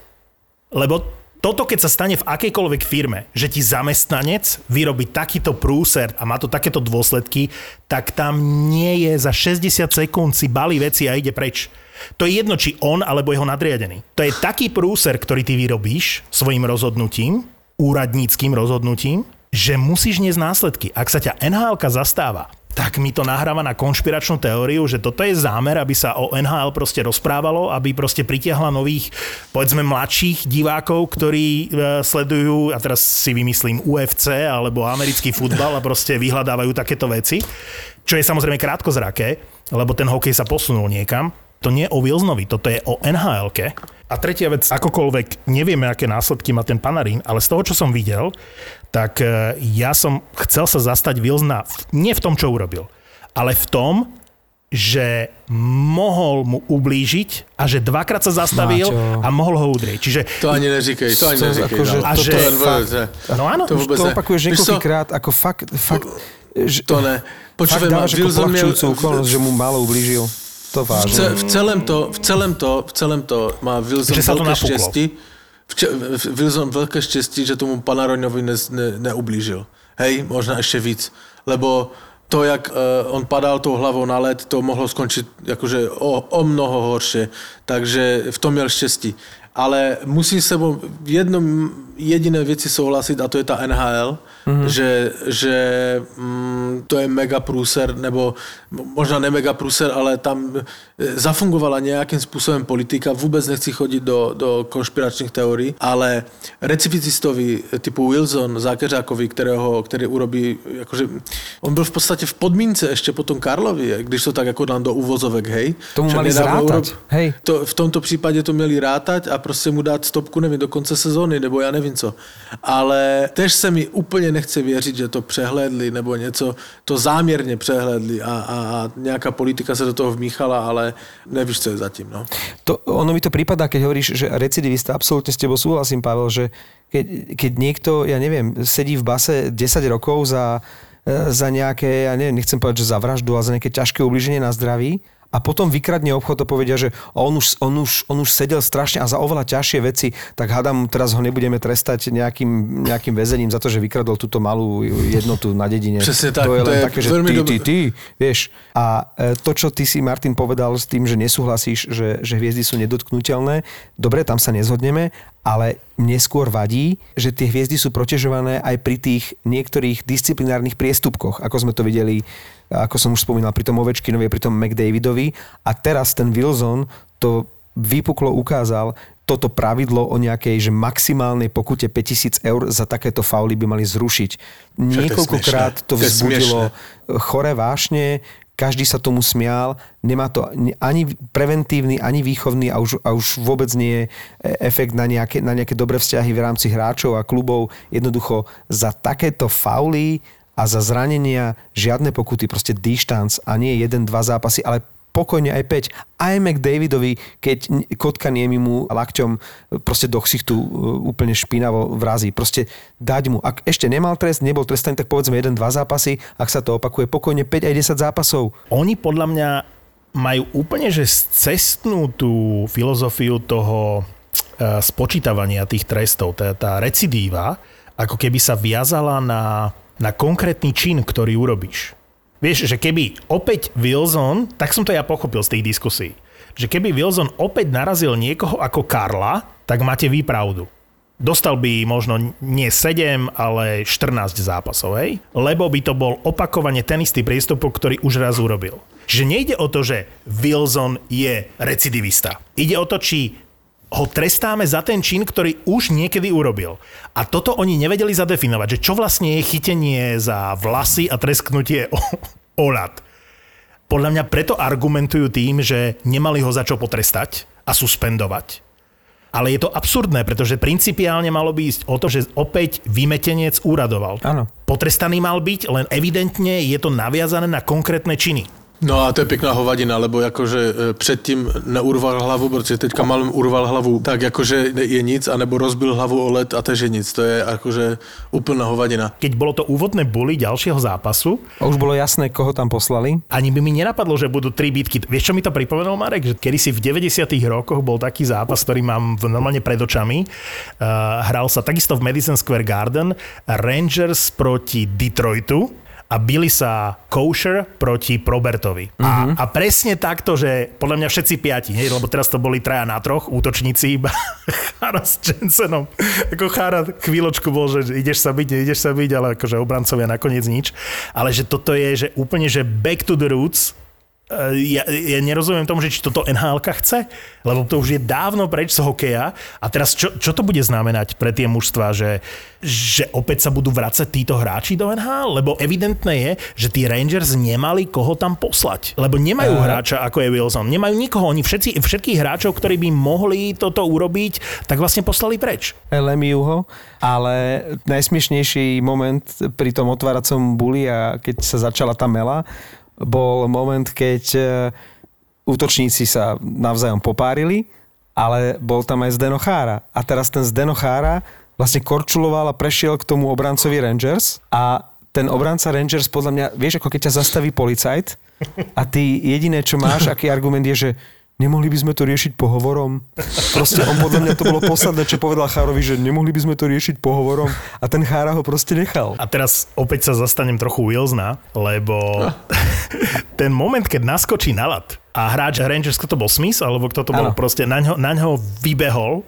Lebo toto, keď sa stane v akejkoľvek firme, že ti zamestnanec vyrobí takýto prúser a má to takéto dôsledky, tak tam nie je za 60 sekúnd si balí veci a ide preč. To je jedno, či on, alebo jeho nadriadený. To je taký prúser, ktorý ty vyrobíš svojim rozhodnutím, úradníckým rozhodnutím, že musíš niesť následky. Ak sa ťa NHL-ka zastáva tak mi to nahráva na konšpiračnú teóriu, že toto je zámer, aby sa o NHL proste rozprávalo, aby proste pritiahla nových, povedzme, mladších divákov, ktorí sledujú, a teraz si vymyslím UFC alebo americký futbal a proste vyhľadávajú takéto veci, čo je samozrejme krátkozraké, lebo ten hokej sa posunul niekam. To nie je o Wilsonovi, toto je o NHL-ke. A tretia vec, akokoľvek nevieme, aké následky má ten Panarin, ale z toho, čo som videl, tak ja som chcel sa zastať Wilsona nie v tom, čo urobil, ale v tom, že mohol mu ublížiť a že dvakrát sa zastavil a mohol ho udrieť. Čiže to ani neříkej, to ani neříkej. Akože a že fakt, no áno, to vôbec to opakuješ niekoľkýkrát, ako fakt to ne. Počúvaj, Wilson miel okolnosť, že mu málo ublížil. V celém to má Wilson veľké štěstí. Wilson veľké štěstí, že tomu Panarinovi neublížil. Hej, možná ještě víc. Lebo to, jak on padal tou hlavou na led, to mohlo skončit jakože o mnoho horšie. Takže v tom měl štěstí. Ale musí se mu v jednom jediné věci souhlasit, a to je ta NHL, že to je mega průser, nebo možná ne mega průser, ale tam zafungovala nějakým způsobem politika, vůbec nechci chodit do konšpiračních teorií, ale recidivistovi typu Wilson, Zákeřákovi, který urobí, jakože, on byl v podstatě v podmínce ještě po tom Karlovi, když to tak jako dám do uvozovek, hej. Tomu mali zrátať, hej. To, v tomto případě to měli rátať a prostě mu dát stopku, nevím, do konce sezóny, nebo já nevím co. Ale tež se mi úplně nechce věřit, že to přehlédli nebo něco, to záměrně přehlédli a nějaká politika se do toho vmíchala, ale nevíš, co je zatím. No. To, ono mi to prípada, keď hovoríš, že recidivista, absolútne s tebou súhlasím, Pavel, že keď niekto, ja neviem, sedí v base 10 rokov za nejaké, ja neviem, nechcem povedať, že za vraždu, ale za nejaké ťažké ublíženie na zdraví, a potom vykradne obchod a povedia, že on už sedel strašne a za oveľa ťažšie veci, tak hádam, teraz ho nebudeme trestať nejakým väzením za to, že vykradol túto malú jednotu na dedine. Presne tak. To je len také, že ty, vieš. A to, čo ty si, Martin, povedal s tým, že nesúhlasíš, že hviezdy sú nedotknuteľné, dobre, tam sa nezhodneme, ale mne skôr vadí, že tie hviezdy sú protežované aj pri tých niektorých disciplinárnych priestupkoch, ako sme to videli, ako som už spomínal, pri tom Ovečkinovi, pri tom McDavidovi. A teraz ten Wilson to vypuklo ukázal, toto pravidlo o nejakej, že maximálnej pokute 5,000 eur za takéto fauly by mali zrušiť. Niekoľkokrát to vzbudilo choré vášne, každý sa tomu smial, nemá to ani preventívny, ani výchovný a už vôbec nie je efekt na nejaké dobré vzťahy v rámci hráčov a klubov. Jednoducho za takéto fauly a za zranenia žiadne pokuty, proste dištanc a nie 1-2 zápasy, ale pokojne aj 5. Aj McDavidovi, keď Kotka niemi mu lakťom proste do ksichtu úplne špinavo vrazí. Proste dať mu. Ak ešte nemal trest, nebol trestaný, tak povedzme 1-2 zápasy. Ak sa to opakuje, pokojne 5 aj 10 zápasov. Oni podľa mňa majú úplne že cestnú tú filozofiu toho spočítavania tých trestov. Tá recidíva, ako keby sa viazala na konkrétny čin, ktorý urobíš. Vieš, že keby opäť Wilson, tak som to ja pochopil z tých diskusí, že keby Wilson opäť narazil niekoho ako Karla, tak máte vy pravdu. Dostal by možno nie 7, ale 14 zápasov, hej? Lebo by to bol opakovane ten istý priestupok, ktorý už raz urobil. Že nejde o to, že Wilson je recidivista. Ide o to, či ho trestáme za ten čin, ktorý už niekedy urobil. A toto oni nevedeli zadefinovať, že čo vlastne je chytenie za vlasy a tresknutie o ľad. Podľa mňa preto argumentujú tým, že nemali ho za čo potrestať a suspendovať. Ale je to absurdné, pretože principiálne malo by ísť o to, že opäť vymetenec úradoval. Áno. Potrestaný mal byť, len evidentne je to naviazané na konkrétne činy. No a to je pěkná hovadina, lebo jakože předtím neurval hlavu, protože teďka malým urval hlavu, tak jakože je nic, anebo rozbil hlavu o led a tež je nic. To je jakože úplná hovadina. Keď bolo to úvodné bully ďalšieho zápasu. A už bolo jasné, koho tam poslali. Ani by mi nenapadlo, že budú 3 bitky. Vieš, čo mi to pripomenul, Marek? Že kedysi v 90. rokoch bol taký zápas, ktorý mám normálne pred očami. Hral sa takisto v Madison Square Garden Rangers proti Detroitu. a bili sa Kosher proti Probertovi. A presne takto, že podľa mňa všetci piati, nie? Lebo teraz to boli 3 na 3, útočníci iba Chára s Jensenom. Ako Chára chvíľočku bol, že ideš sa byť, ale akože obrancovia nakoniec nič. Ale že toto je že úplne, že back to the roots. Ja nerozumiem tomu, že či toto NHL-ka chce, lebo to už je dávno preč z hokeja a teraz čo to bude znamenať pre tie mužstva, že opäť sa budú vracať títo hráči do NHL, lebo evidentné je, že tí Rangers nemali koho tam poslať, lebo nemajú hráča ako je Wilson, nemajú nikoho, oni všetkých hráčov, ktorí by mohli toto urobiť, tak vlastne poslali preč. Lemiu ho, ale najsmiešnejší moment pri tom otváracom buli a keď sa začala tá mela, bol moment, keď útočníci sa navzájom popárili, ale bol tam aj Zdeno Chára. A teraz ten Zdeno Chára vlastne korčuloval a prešiel k tomu obrancovi Rangers a ten obranca Rangers podľa mňa, vieš, ako keď ťa zastaví policajt a ty jediné, čo máš, aký argument je, že nemohli by sme to riešiť pohovorom. Proste on podľa mňa to bolo posledné, čo povedal Chárovi, že nemohli by sme to riešiť pohovorom a ten Chára ho proste nechal. A teraz opäť sa zastanem trochu Wilsona, lebo ten moment, keď naskočí na ľad a hráč Rangers, kto to bol Smith, alebo kto to bol, proste na ňo vybehol.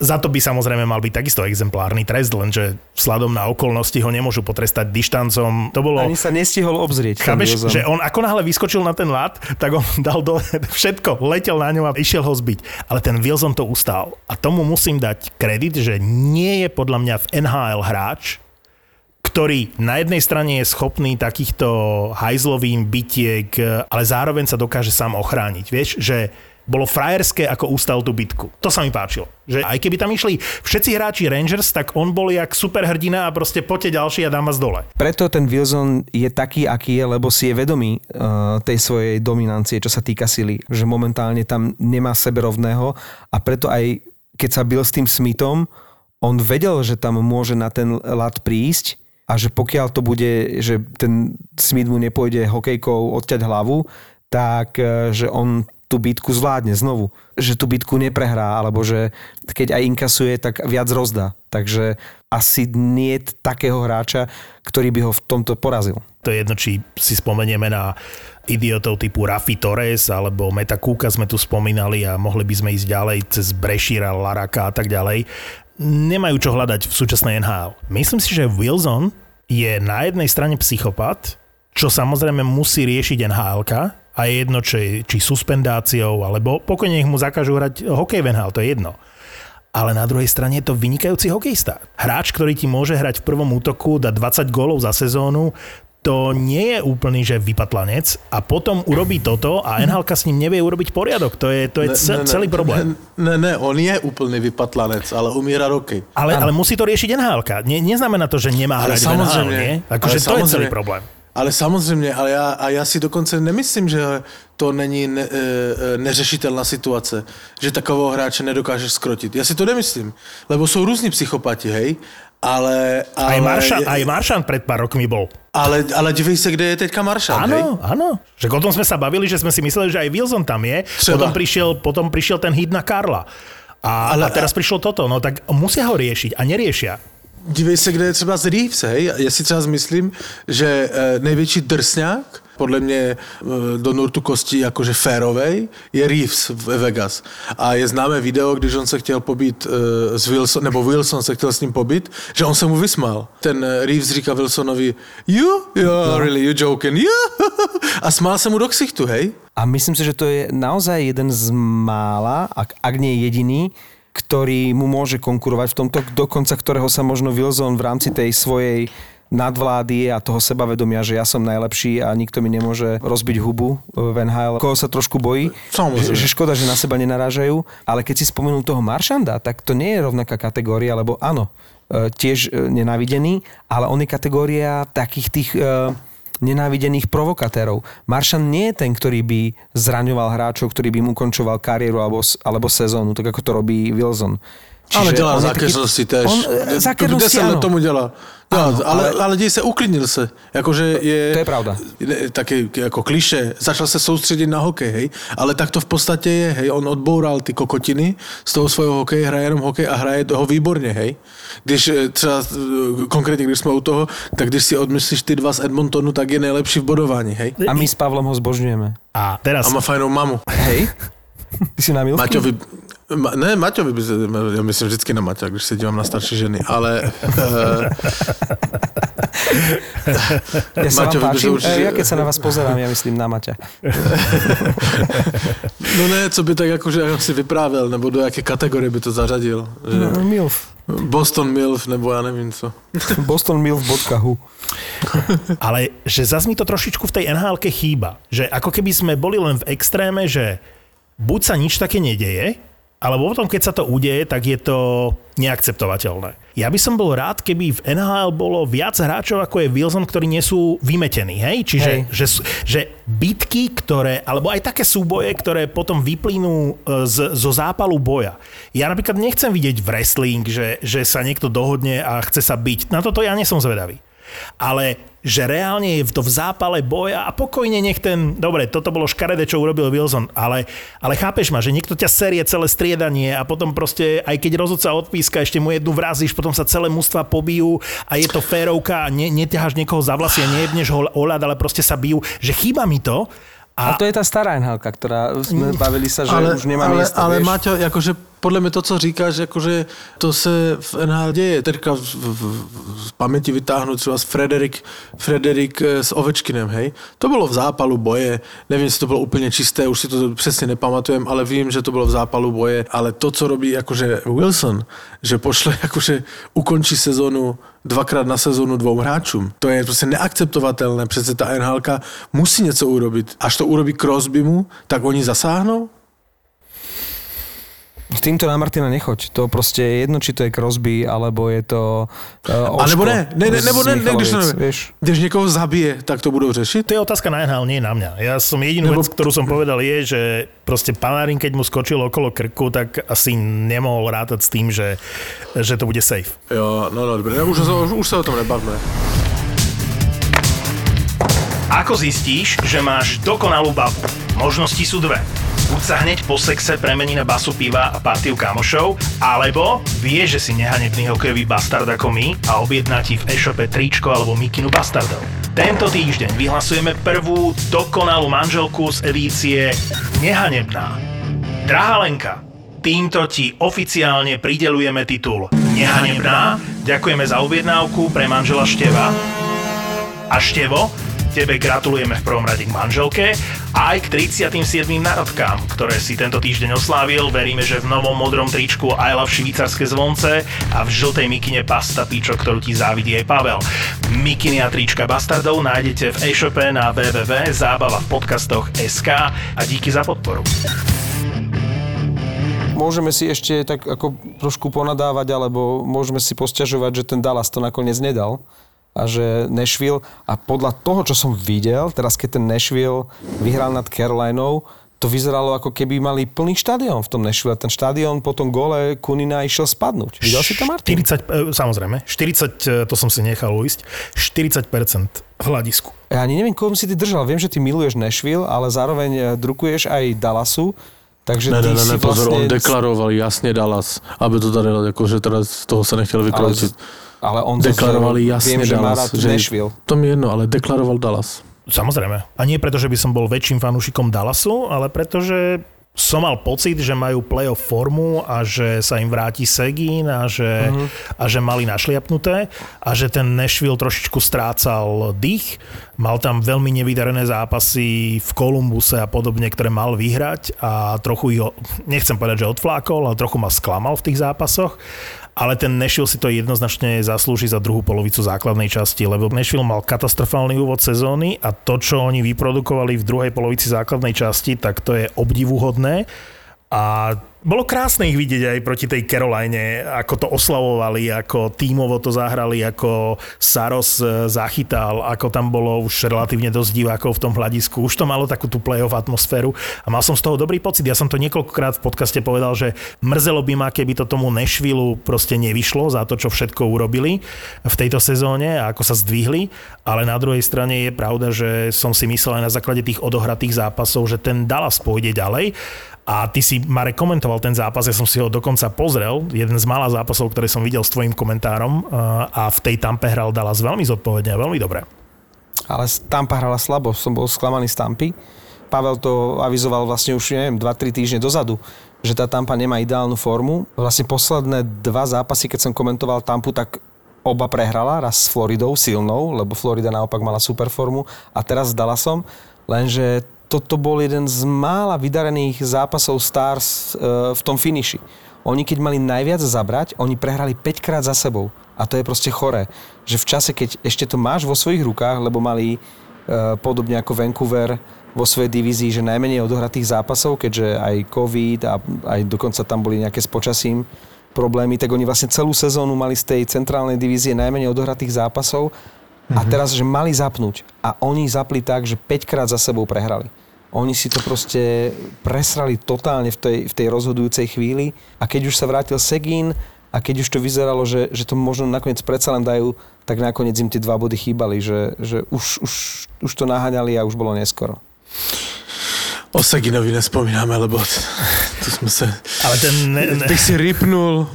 Za to by samozrejme mal byť takisto exemplárny trest, lenže vzhľadom na okolnosti ho nemôžu potrestať dištancom. To bolo... Ani sa nestihol obzrieť. Chápeš, že on ako náhle vyskočil na ten ľad, tak on dal dole všetko, letel na ňom a išiel ho zbiť. Ale ten Wilson to ustál. A tomu musím dať kredit, že nie je podľa mňa v NHL hráč, ktorý na jednej strane je schopný takýchto hajzlovým bitiek, ale zároveň sa dokáže sám ochrániť. Vieš, že... Bolo frajerské, ako ustal tú bitku. To sa mi páčilo. Že aj keby tam išli všetci hráči Rangers, tak on bol jak superhrdina a proste poďte ďalší a dám vás dole. Preto ten Wilson je taký, aký je, lebo si je vedomý tej svojej dominancie, čo sa týka sily. Že momentálne tam nemá seberovného a preto aj keď sa bil s tým Smithom, on vedel, že tam môže na ten ľad prísť a že pokiaľ to bude, že ten Smith mu nepôjde hokejkou odťať hlavu, tak že on tú bitku zvládne znovu. Že tú bitku neprehrá, alebo že keď aj inkasuje, tak viac rozdá. Takže asi nie je takého hráča, ktorý by ho v tomto porazil. To je jedno, či si spomenieme na idiotov typu Rafi Torres alebo Meta Cooka sme tu spomínali a mohli by sme ísť ďalej cez Brešíra, Laraka a tak ďalej. Nemajú čo hľadať v súčasnej NHL. Myslím si, že Wilson je na jednej strane psychopat, čo samozrejme musí riešiť NHL-ka, a je jedno, či suspendáciou, alebo pokojne ich mu zakážu hrať hokej v NHL, to je jedno. Ale na druhej strane je to vynikajúci hokejista. Hráč, ktorý ti môže hrať v prvom útoku, dá 20 gólov za sezónu, to nie je úplný, že vypatlanec a potom urobí toto a NHL s ním nevie urobiť poriadok. To je celý problém. Ne, on je úplný vypatlanec, ale umiera roky. Ale musí to riešiť NHL. Neznamená to, že nemá hrať v NHL, nie? Akože to je celý problém. Ale samozřejmě, ale já si dokonce nemyslím, že to není neřešitelná situace, že takového hráče nedokážeš skrotit. Já si to nemyslím, lebo jsou různí psychopati, hej, ale... Aj Maršant pred pár rokmi bol. Ale dívej se, kde je teďka Maršant, hej? Áno. Že o tom sme sa bavili, že sme si mysleli, že aj Wilson tam je, potom prišiel ten hit na Karla. A teraz prišlo toto, no tak musia ho riešiť a neriešia. Dívej se, kde je třeba z Reeves, hej. Já si třeba myslím, že největší drsňák, podle mě do nurtu kostí jakože férovej, je Reeves v Vegas. A je známé video, když on se chtěl pobít s Wilson, nebo Wilson se chtěl s ním pobít, že on se mu vysmál. Ten Reeves říká Wilsonovi, really, you joking, a smál se mu do ksichtu, hej. A myslím si, že to je naozaj jeden z mála, ak nie jediný, ktorý mu môže konkurovať v tomto, dokonca ktorého sa možno Wilson v rámci tej svojej nadvlády a toho sebavedomia, že ja som najlepší a nikto mi nemôže rozbiť hubu v NHL, koho sa trošku bojí, že škoda, že na seba nenarážajú, ale keď si spomenul toho Maršanda, tak to nie je rovnaká kategória, lebo áno, tiež nenávidený, ale on je kategória takých tých nenávidených provokatérov. Maršant nie je ten, ktorý by zraňoval hráčov, ktorý by im ukončoval kariéru alebo sezónu, tak ako to robí Wilson. Ale dělá zákeřnosti tež. Kde se na tomu dělá? Ano, ale děj se, uklidnil se. Jakože je... To je pravda. Taky jako kliše. Začal se soustředit na hokej, hej. Ale tak to v podstatě je, hej. On odboural ty kokotiny z toho svého hokeje, hraje jenom hokej a hraje toho výborně, hej. Když třeba, konkrétně když jsme u toho, tak když si odmyslíš ty dva z Edmontonu, tak je nejlepší v bodování, hej. A my s Pavlom ho zbožňujeme. A teraz... A má fajnou mamu. Hej. Ty si na Milku? Ne, Maťovi, ja myslím vždycky na Maťa, když se dívám na starší ženy, ale... Ja sa vám páčim, určite... ja keď sa na vás pozerám, ja myslím na Maťa. No ne, co by tak akože si vyprávěl, nebo do jaké kategorie by to zařadil. Že... No, MILF. Boston MILF, nebo ja nevím co. Boston MILF.hu. Ale že zase mi to trošičku v tej NHL-ke chýba. Že ako keby sme boli len v extréme, že buď sa nič také nedeje, alebo potom, keď sa to udeje, tak je to neakceptovateľné. Ja by som bol rád, keby v NHL bolo viac hráčov, ako je Wilson, ktorí nie sú vymetení. Hej? Čiže hej. Že bitky, ktoré, alebo aj také súboje, ktoré potom vyplynú zo zápalu boja. Ja napríklad nechcem vidieť v wrestling, že sa niekto dohodne a chce sa biť. Na toto ja nie som zvedavý. Ale že reálne je to v zápale boja a pokojne nech ten... Dobre, toto bolo škaredé, čo urobil Wilson, ale chápeš ma, že niekto ťa série celé striedanie a potom proste, aj keď rozhodca odpíska, ešte mu jednu vrazíš, potom sa celé mužstva pobijú a je to férovka a neťaháš niekoho za vlasy a nejebneš ho o ľad, ale proste sa bijú. Že chýba mi to. A to je tá stará NHL-ka, ktorá sme bavili sa, že ale, už nemá miesta. Ale Maťo, akože podľa mňa to, co říkáš, akože to sa v NHL deje. Teďka v pamäti vytáhnu třeba s Frederik s Ovečkinem, hej. To bolo v zápalu boje. Neviem, si to bolo úplne čisté, už si to presne nepamatujem, ale vím, že to bolo v zápalu boje. Ale to, co robí akože Wilson, že pošle, akože ukončí sezónu dvakrát na sezónu dvou hráčům. To je prostě neakceptovatelné. Přece ta NHLka musí něco urobit. Až to urobí Crosby mu, tak oni zasáhnou? S týmto na Martina nechoď. To prostě je jedno, či to je Crosby, alebo je to Oško. A nebo ne, když někoho zabije, tak to budou řešit? To je otázka na NHL, nie na mě. Já som jedinú vec, ktorú som povedal, je, že prostě Panarin, keď mu skočil okolo krku, tak asi nemohol rátať s tým, že to bude safe. Jo, no dobré. Už sa o tom nebavme. Ako zistíš, že máš dokonalú bavu? Možnosti sú dve. Buď sa hneď po sexe premení na basu piva a partiu kamošov, alebo vieš, že si nehanebný hokejový bastard ako my a objedná ti v e-shope tričko alebo mikinu bastardov. Tento týždeň vyhlasujeme prvú dokonalú manželku z edície Nehanebná. Drahá Lenka, týmto ti oficiálne prideľujeme titul Nehanebná. Ďakujeme za objednávku pre manžela Števa. A Števo, tebe gratulujeme v prvom rade k manželke a aj k 37. narodkám, ktoré si tento týždeň oslávil. Veríme, že v novom modrom tričku I love švýcarské zvonce a v žltej mikine Pasta Pičo, ktorú ti závidí aj Pavel. Mikiny a trička bastardov nájdete v e-shope na www.zabavavpodcastoch.sk a díky za podporu. Môžeme si ešte tak ako trošku ponadávať, alebo môžeme si posťažovať, že ten Dallas to nakoniec nedal. A že Nashville, a podľa toho, čo som videl, teraz keď ten Nashville vyhral nad Carolinou, to vyzeralo ako keby mali plný štadión v tom Nashville. Ten štadión po tom gole Kunina išiel spadnúť. Videl si to, Martin? 40, samozrejme. 40, to som si nechal uísť. 40% v hľadisku. Ja ani neviem, koho si ty držal. Viem, že ty miluješ Nashville, ale zároveň drukuješ aj Dallasu. Takže ne, pozor, vlastne... on deklaroval jasne Dallas, aby to tady, akože teraz z toho sa nechcel vykročiť. Ale on deklarovali jasne Dallas. To mi jedno, ale deklaroval Dallas. Samozrejme. A nie preto, že by som bol väčším fanúšikom Dallasu, ale pretože som mal pocit, že majú playoff formu a že sa im vráti Segin a že mali našliapnuté a že ten Nashville trošičku strácal dých. Mal tam veľmi nevydarené zápasy v Kolumbuse a podobne, ktoré mal vyhrať a trochu ich, nechcem povedať, že odflákol, ale trochu ma sklamal v tých zápasoch. Ale ten Nashville si to jednoznačne zaslúži za druhú polovicu základnej časti, lebo Nashville mal katastrofálny úvod sezóny a to, čo oni vyprodukovali v druhej polovici základnej časti, tak to je obdivuhodné. A bolo krásne ich vidieť aj proti tej Caroline, ako to oslavovali, ako tímovo to zahrali, ako Saros zachytal, ako tam bolo už relatívne dosť divákov v tom hľadisku. Už to malo takú tú playoff atmosféru a mal som z toho dobrý pocit. Ja som to niekoľkokrát v podcaste povedal, že mrzelo by ma, keby to tomu Nashvillu proste nevyšlo za to, čo všetko urobili v tejto sezóne a ako sa zdvihli. Ale na druhej strane je pravda, že som si myslel aj na základe tých odohratých zápasov, že ten Dallas pôjde ďalej. A ty si, Marek, komentoval ten zápas, ja som si ho dokonca pozrel, jeden z mála zápasov, ktoré som videl s tvojím komentárom a v tej Tampe hral Dallas veľmi zodpovedne a veľmi dobre. Ale Tampa hrala slabo, som bol sklamaný z Tampy. Pavel to avizoval vlastne už, 2-3 týždne dozadu, že tá Tampa nemá ideálnu formu. Vlastne posledné dva zápasy, keď som komentoval Tampu, tak oba prehrala, raz s Floridou silnou, lebo Florida naopak mala super formu a teraz s Dallasom, lenže toto bol jeden z mála vydarených zápasov Stars v tom finiši. Oni keď mali najviac zabrať, oni prehrali 5 krát za sebou. A to je proste choré. Že v čase, keď ešte to máš vo svojich rukách, lebo mali podobne ako Vancouver vo svojej divízii, že najmenej odohratých zápasov, keďže aj COVID a aj dokonca tam boli nejaké s počasím problémy, tak oni vlastne celú sezónu mali z tej centrálnej divízie najmenej odohratých zápasov. A teraz, že mali zapnúť. A oni zapli tak, že 5 krát za sebou prehrali. Oni si to proste presrali totálne v tej rozhodujúcej chvíli a keď už sa vrátil Segín a keď už to vyzeralo, že to možno nakoniec predsa len dajú, tak nakoniec im tie dva body chýbali, že už to naháňali a už bolo neskoro. O Seginovi nespomíname, lebo tu sme sa... Ale ten... Bych si ripnul,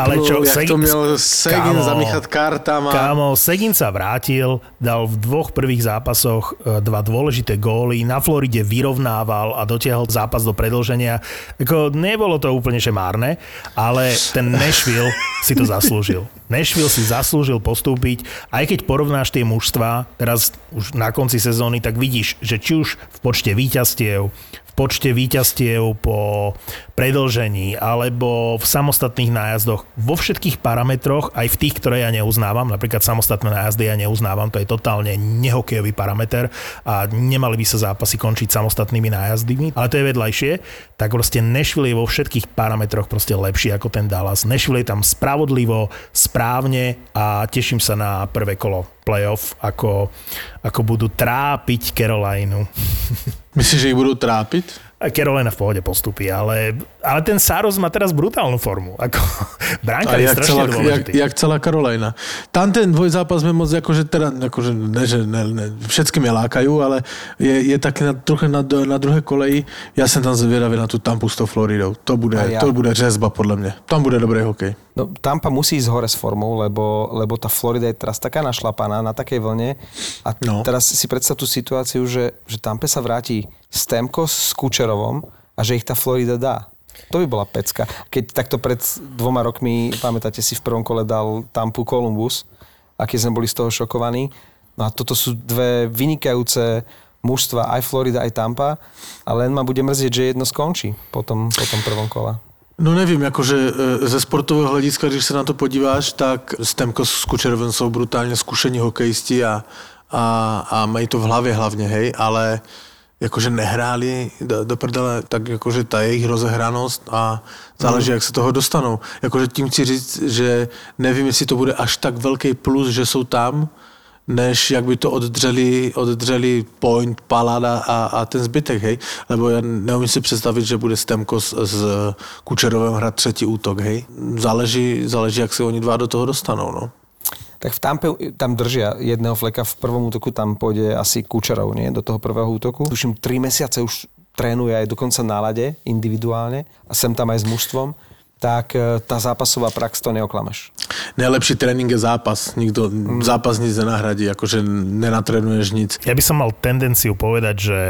ale čo, jak Segin... to miel Segin zamýchať kartama. Kámo, Segin sa vrátil, dal v dvoch prvých zápasoch dva dôležité góly, na Floride vyrovnával a dotiahol zápas do predĺženia. Ako nebolo to úplne že márne, ale ten Nashville si to zaslúžil. Nashville si zaslúžil postúpiť, aj keď porovnáš tie mužstva, teraz už na konci sezóny, tak vidíš, že či už v počte víťazstiev, po predĺžení alebo v samostatných nájazdoch. Vo všetkých parametroch, aj v tých, ktoré ja neuznávam, napríklad samostatné nájazdy ja neuznávam, to je totálne nehokejový parameter a nemali by sa zápasy končiť samostatnými nájazdmi, ale to je vedľajšie, tak proste Nashville je vo všetkých parametroch proste lepší ako ten Dallas. Nashville je tam spravodlivo, správne a teším sa na prvé kolo playoff, ako budú trápiť Carolinu. Myslíš, že ich budú trápiť? Carolina v pohode postupí, ale ten Saros má teraz brutálnu formu. Ako, brankár je strašne dôležitý. Jak celá Carolina. Tam ten dvojzápas sme moc, všetky mňa lákajú, ale je taký trochu na druhé koleji. Ja som tam zvieravý na tú Tampu s tou Floridou. To bude řezba podľa mňa. Tam bude dobrý hokej. No, Tampa musí ísť hore s formou, lebo tá Florida je teraz taká našlapaná na takej vlne. A teraz si predstav tú situáciu, že Tampe sa vráti Stamkos s Kučerovom a že ich tá Florida dá. To by bola pecka. Keď takto pred 2 rokmi, pamätáte si, v prvom kole dal Tampu Columbus, aký sme boli z toho šokovaní. No a toto sú dve vynikajúce mužstva, aj Florida, aj Tampa. A len ma bude mrzieť, že jedno skončí po tom prvom kole. No nevím, jakože ze sportového hlediska, když se na to podíváš, tak Stamkos s Kučerovem jsou brutálně zkušení hokejisti a mají to v hlavě hlavně, hej, ale jakože nehráli do prdele, tak jakože ta jejich rozehranost a záleží, jak se toho dostanou. Jakože tím chci říct, že nevím, jestli to bude až tak velký plus, že jsou tam, než jak by to oddřeli Point, Palada a ten zbytek, hej. Lebo já neumím si představit, že bude Stemko s Kučerovem hrát třetí útok, hej. Záleží, jak se oni dva do toho dostanou, no. Tak v Tampe tam držia jedného fleka, v prvom útoku tam pôjde asi Kučerov, nie? Do toho prvého útoku. Tuším, 3 mesiace už trénuje aj dokonca na lade, individuálne. A sem tam aj s mužstvom. Tak tá zápasová prax, to neoklameš. Najlepší tréning je zápas. Nikto zápas nic nenahradí, akože nenatrénuješ nic. Ja by som mal tendenciu povedať, že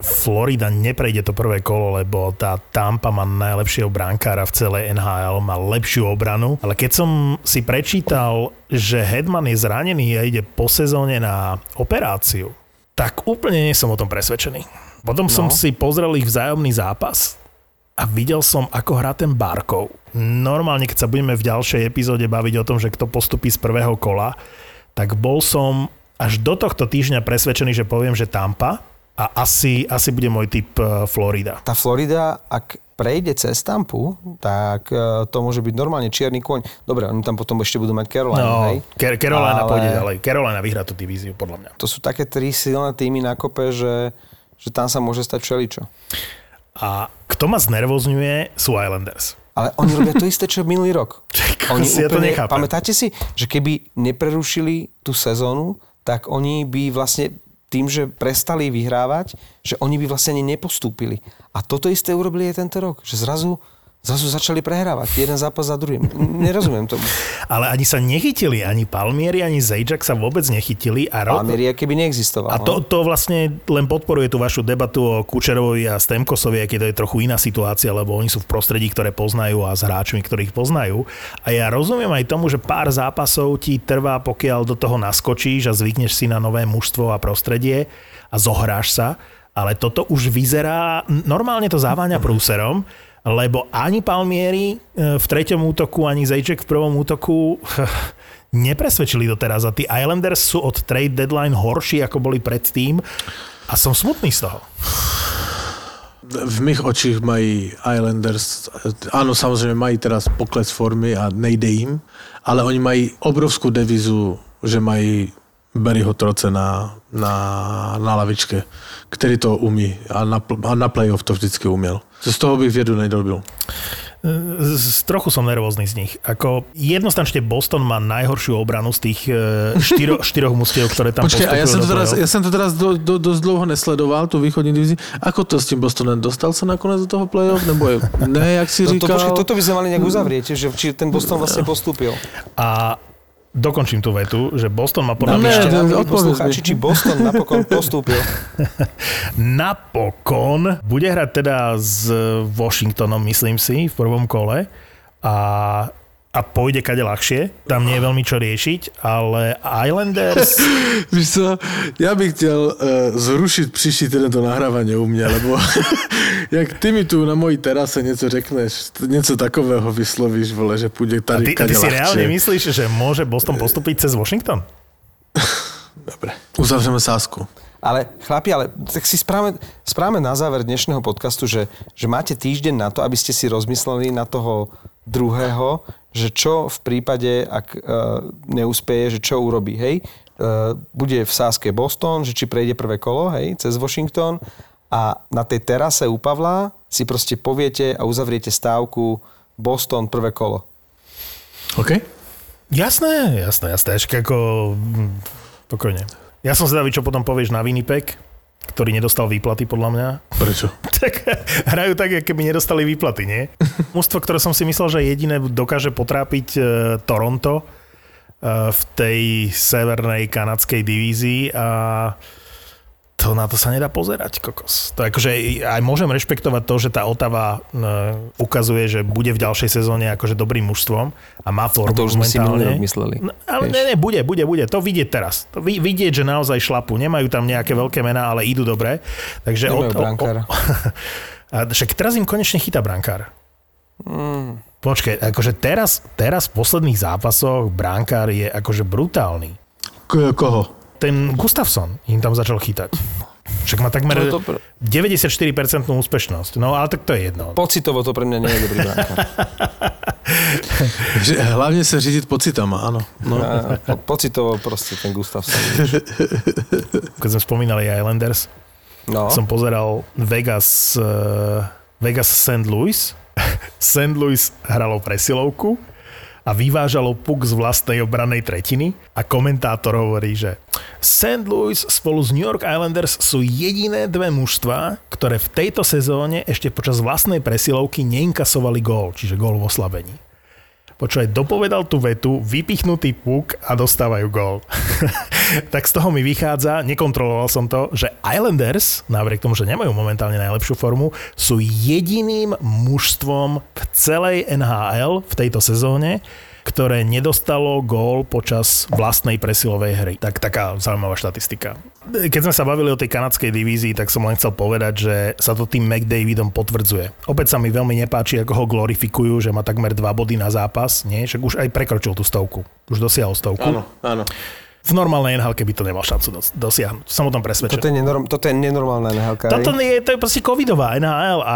Florida neprejde to prvé kolo, lebo tá Tampa má najlepšieho brankára v celej NHL, má lepšiu obranu. Ale keď som si prečítal, že Hedman je zranený a ide po sezóne na operáciu, tak úplne nie som o tom presvedčený. Potom som si pozrel ich vzájomný zápas a videl som, ako hrá ten Barkov. Normálne, keď sa budeme v ďalšej epizóde baviť o tom, že kto postupí z prvého kola, tak bol som až do tohto týždňa presvedčený, že poviem, že Tampa, A asi bude môj typ Florida. Tá Florida, ak prejde cez Tampu, tak to môže byť normálne čierny koň. Dobre, oni tam potom ešte budú mať Carolina, no, hej? Carolina pôjde ďalej. Carolina vyhrá tú divíziu, podľa mňa. To sú také tri silné týmy na kope, že tam sa môže stať všeličo. A kto ma znervozňuje, sú Islanders. Ale oni robia to isté, čo minulý rok. Oni si úplne, ja to nechápem. Pamätáte si, že keby neprerušili tú sezónu, tak oni by vlastne tým, že prestali vyhrávať, že oni by vlastne ani nepostúpili. A toto isté urobili aj tento rok, že zrazu začali prehrávať jeden zápas za druhým. Nerozumiem tomu. Ale ani sa nechytili, ani Palmieri, ani Zajac sa vôbec nechytili. Palmieri keby neexistoval. A to vlastne len podporuje tú vašu debatu o Kučerovovi a Stemkosovi, keď to je trochu iná situácia, lebo oni sú v prostredí, ktoré poznajú a s hráčmi, ktorých poznajú. A ja rozumiem aj tomu, že pár zápasov ti trvá, pokiaľ do toho naskočíš a zvykneš si na nové mužstvo a prostredie a zohráš sa. Ale toto už vyzerá, normálne to záváňa prúserom, lebo ani Palmieri v treťom útoku, ani Zajac v prvom útoku nepresvedčili doteraz. A tí Islanders sú od trade deadline horší, ako boli predtým. A som smutný z toho. V mých očích mají Islanders, áno, samozrejme mají teraz pokles formy a nejde im, ale oni mají obrovskú devizu, že mají Barryho Troce na lavičke, který to umí a na playoff to vždycky uměl. Z toho bych vědu nedobil. Trochu som nervózny z nich. Ako jednoznačne Boston má najhoršiu obranu z tých štyroch mužstiev, ktoré tam postupujú. Počkaj, ja som to teraz dosť dlouho nesledoval, tú východní divíziu. Ako to s tým Bostonem? Dostal sa nakoniec do toho play-off? Nebo jak si říkal? Toto by sme mali nejak uzavrieť, že či ten Boston vlastne postúpil. A dokončím tú vetu, že Boston má podľa mňa... Či Boston napokon postúpil. Napokon bude hrať teda s Washingtonom, myslím si, v prvom kole a pôjde kade ľahšie. Tam nie je veľmi čo riešiť, ale Islanders... Víš co, ja bych chtěl zrušiť příští týden to nahrávanie u mňa, lebo jak ty mi tu na mojí terase něco řekneš, něco takového vyslovíš, vole, že půjde tady kade ľahšie. A ty si reálne myslíš, že môže Boston postúpiť cez Washington? Dobre. Uzavřeme sázku. Ale chlapi, tak si správame na záver dnešného podcastu, že máte týždeň na to, aby ste si rozmysleli na toho druhého, že čo v prípade, ak neúspeje, že čo urobí, hej? Bude v sáske Boston, že či prejde prvé kolo, hej, cez Washington a na tej terase u Pavla si proste poviete a uzavriete stávku Boston prvé kolo. OK. Jasné. Ešte ako... Pokojne. Ja som zvedavý, čo potom povieš na Winnipeg, ktorý nedostal výplaty, podľa mňa. Prečo? Tak hrajú tak, ako keby nedostali výplaty, nie? Mužstvo, ktoré som si myslel, že jediné dokáže potrápiť Toronto v tej severnej kanadskej divízii a to na to sa nedá pozerať, kokos. To akože aj môžem rešpektovať to, že tá Ottawa ukazuje, že bude v ďalšej sezóne akože dobrým mužstvom a má formu momentálne. A to už sme si minulý mysleli. No, ale bude. To vidieť teraz. To vidieť, že naozaj šlapu. Nemajú tam nejaké veľké mená, ale idú dobre. Takže nemajú brankára. Však teraz im konečne chytá brankár. Počkaj, akože teraz v posledných zápasoch brankár je akože brutálny. Koho? Ten Gustafsson im tam začal chytať. Však má takmer 94% úspešnosť. No, ale tak to je jedno. Pocitovo to pre mňa nie je dobrý brankár. Hlavne sa řídiť pocitama, áno. No. Pocitovo proste ten Gustafsson. Keď sme spomínali Islanders, som pozeral Vegas St. Louis. St. Louis hralo presilovku a vyvážalo puk z vlastnej obranej tretiny a komentátor hovorí, že St. Louis spolu s New York Islanders sú jediné dve mužstva, ktoré v tejto sezóne ešte počas vlastnej presilovky neinkasovali gól, čiže gól v oslabení. Počúvaj, dopovedal tú vetu, vypichnutý puk a dostávajú gól. Tak z toho mi vychádza, nekontroloval som to, že Islanders, napriek tomu, že nemajú momentálne najlepšiu formu, sú jediným mužstvom v celej NHL v tejto sezóne, ktoré nedostalo gól počas vlastnej presilovej hry. Tak taká zaujímavá štatistika. Keď sme sa bavili o tej kanadskej divízii, tak som len chcel povedať, že sa to tým McDavidom potvrdzuje. Opäť sa mi veľmi nepáči, ako ho glorifikujú, že má takmer 2 body na zápas. Nie? Však už aj prekročil tú stovku. Už dosiahol stovku. Áno. V normálnej NHL-ke by to nemal šancu dosiahnuť. Som o tom presvedčený. Toto je nenormálna NHL-ka. To je proste covidová NHL a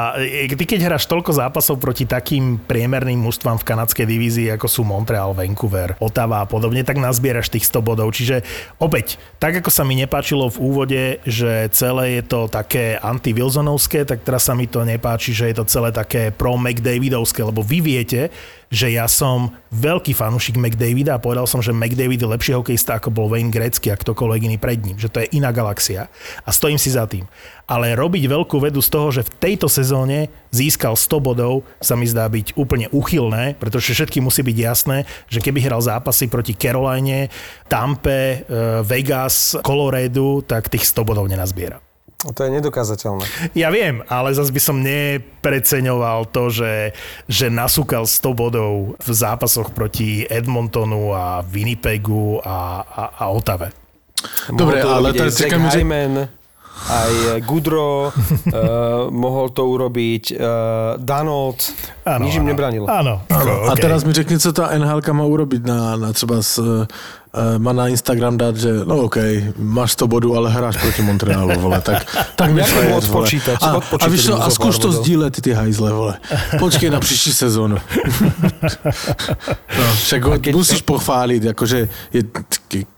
ty keď hráš toľko zápasov proti takým priemerným mužstvám v kanadskej divízii, ako sú Montreal, Vancouver, Ottawa a podobne, tak nazbieraš tých 100 bodov. Čiže opäť, tak ako sa mi nepáčilo v úvode, že celé je to také anti-Wilsonovské, tak teraz sa mi to nepáči, že je to celé také pro-McDavidovské, lebo vy viete, že ja som veľký fanúšik McDavida a povedal som, že McDavid je lepší hokejista ako bol Wayne Gretzky a ktokoľvek iný pred ním, že to je iná galaxia a stojím si za tým. Ale robiť veľkú vedu z toho, že v tejto sezóne získal 100 bodov, sa mi zdá byť úplne uchylné, pretože všetky musí byť jasné, že keby hral zápasy proti Caroline, Tampe, Vegas, Coloradu, tak tých 100 bodov nenazbiera. To je nedokázateľné. Ja viem, ale zase by som nepreceňoval to, že nasúkal 100 bodov v zápasoch proti Edmontonu a Winnipegu a Ottawe. Dobre, ale teraz čakáme, že... Aj Goodrow, mohol to urobiť, Danault, nič im nebranilo. Áno. Okay. A teraz mi řekni, co tá NHL-ka má urobiť na třeba s... má na Instagram dát, že no okej, máš 100 bodů, ale hráš proti Montrealu, vole, tak mi to je, vole. A víš to, a skúš to sdílet, ty hajzle, vole. Počkej na příští sezónu. No, však ho musíš pochváliť, akože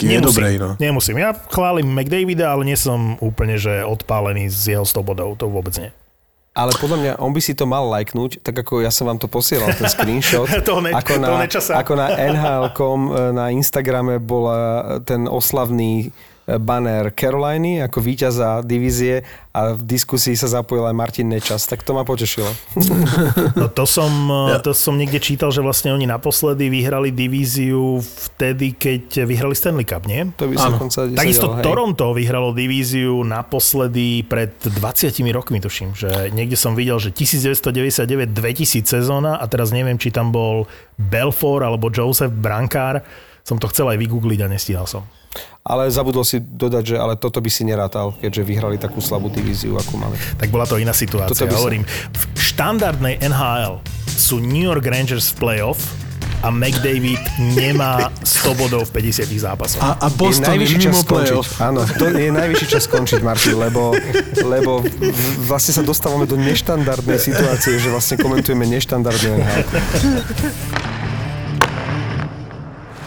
je dobrý, no. Nemusím, ja chválim McDavida, ale nie som úplne, že odpálený z jeho 100 bodov, to vôbec nie. Ale podľa mňa, on by si to mal lajknúť, tak ako ja som vám to posielal, ten screenshot. Ako na NHL.com na Instagrame bola ten oslavný banner Caroliny ako víťaza divízie a v diskusii sa zapojil aj Martin Nečas, tak to ma potešilo. No to som niekde čítal, že vlastne oni naposledy vyhrali divíziu vtedy, keď vyhrali Stanley Cup, nie? To by sa konca takisto sedel, Toronto vyhralo divíziu naposledy pred 20 rokmi, tuším, že niekde som videl, že 1999-2000 sezóna a teraz neviem, či tam bol Belfort alebo Joseph Brankár. Som to chcel aj vygoogliť a nestíhal som. Ale zabudol si dodať, že ale toto by si nerátal, keďže vyhrali takú slabú divíziu, akú mali. Tak bola to iná situácia, hovorím. V štandardnej NHL sú New York Rangers v playoff a McDavid nemá 100 bodov v 50 zápasoch. A Boston je mimo playoff. Áno, to je najvyšší čas skončiť, Martin, lebo vlastne sa dostávame do neštandardnej situácie, že vlastne komentujeme neštandardnú NHL.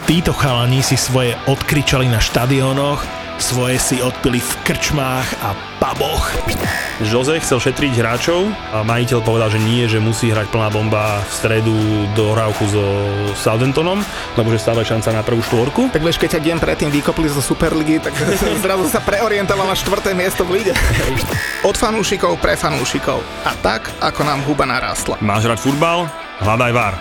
Títo chalani si svoje odkričali na štadiónoch, svoje si odpili v krčmách a puboch. Jose chcel šetriť hráčov a majiteľ povedal, že nie, že musí hrať plná bomba v stredu dohrávku so Southamptonom, lebo že stáva šanca na prvú štvorku. Tak vieš, keď ťa deň predtým vykopli zo Superligy, tak zrazu sa preorientoval na 4. miesto v líde. Od fanúšikov pre fanúšikov. A tak, ako nám huba narastla. Máš hrať futbal? Hľadaj VAR.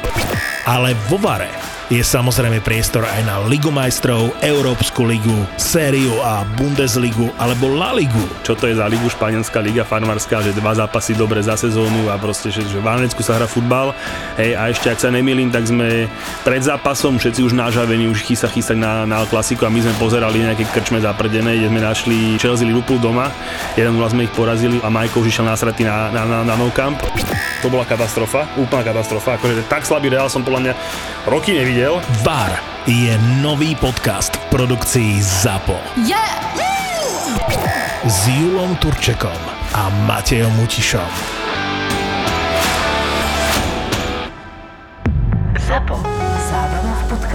Ale vo VARe je samozrejme priestor aj na Ligu majstrov, Európsku ligu, Sériu A, Bundesligu alebo La Ligu. Čo to je za ligu? Španielská liga farmárska, že 2 zápasy dobre za sezónu a proste, že v Anglicku sa hrá futbal. Hej, a ešte, ak sa nemýlim, tak sme pred zápasom všetci už nažavení, už chystať na klasiku a my sme pozerali nejaké krčme zaprdené, kde sme našli Chelsea Liverpool doma, 1-0 sme ich porazili a Majko už išiel nasratý na No Camp. To bola katastrofa, úplná katastrofa, akože tak slabý Reál som podľa mňa roky nevidel. VAR je nový podcast v produkcii ZAPO. S Julom Turčekom a Matejom Utišom. ZAPO. Zábrná v podcastoch.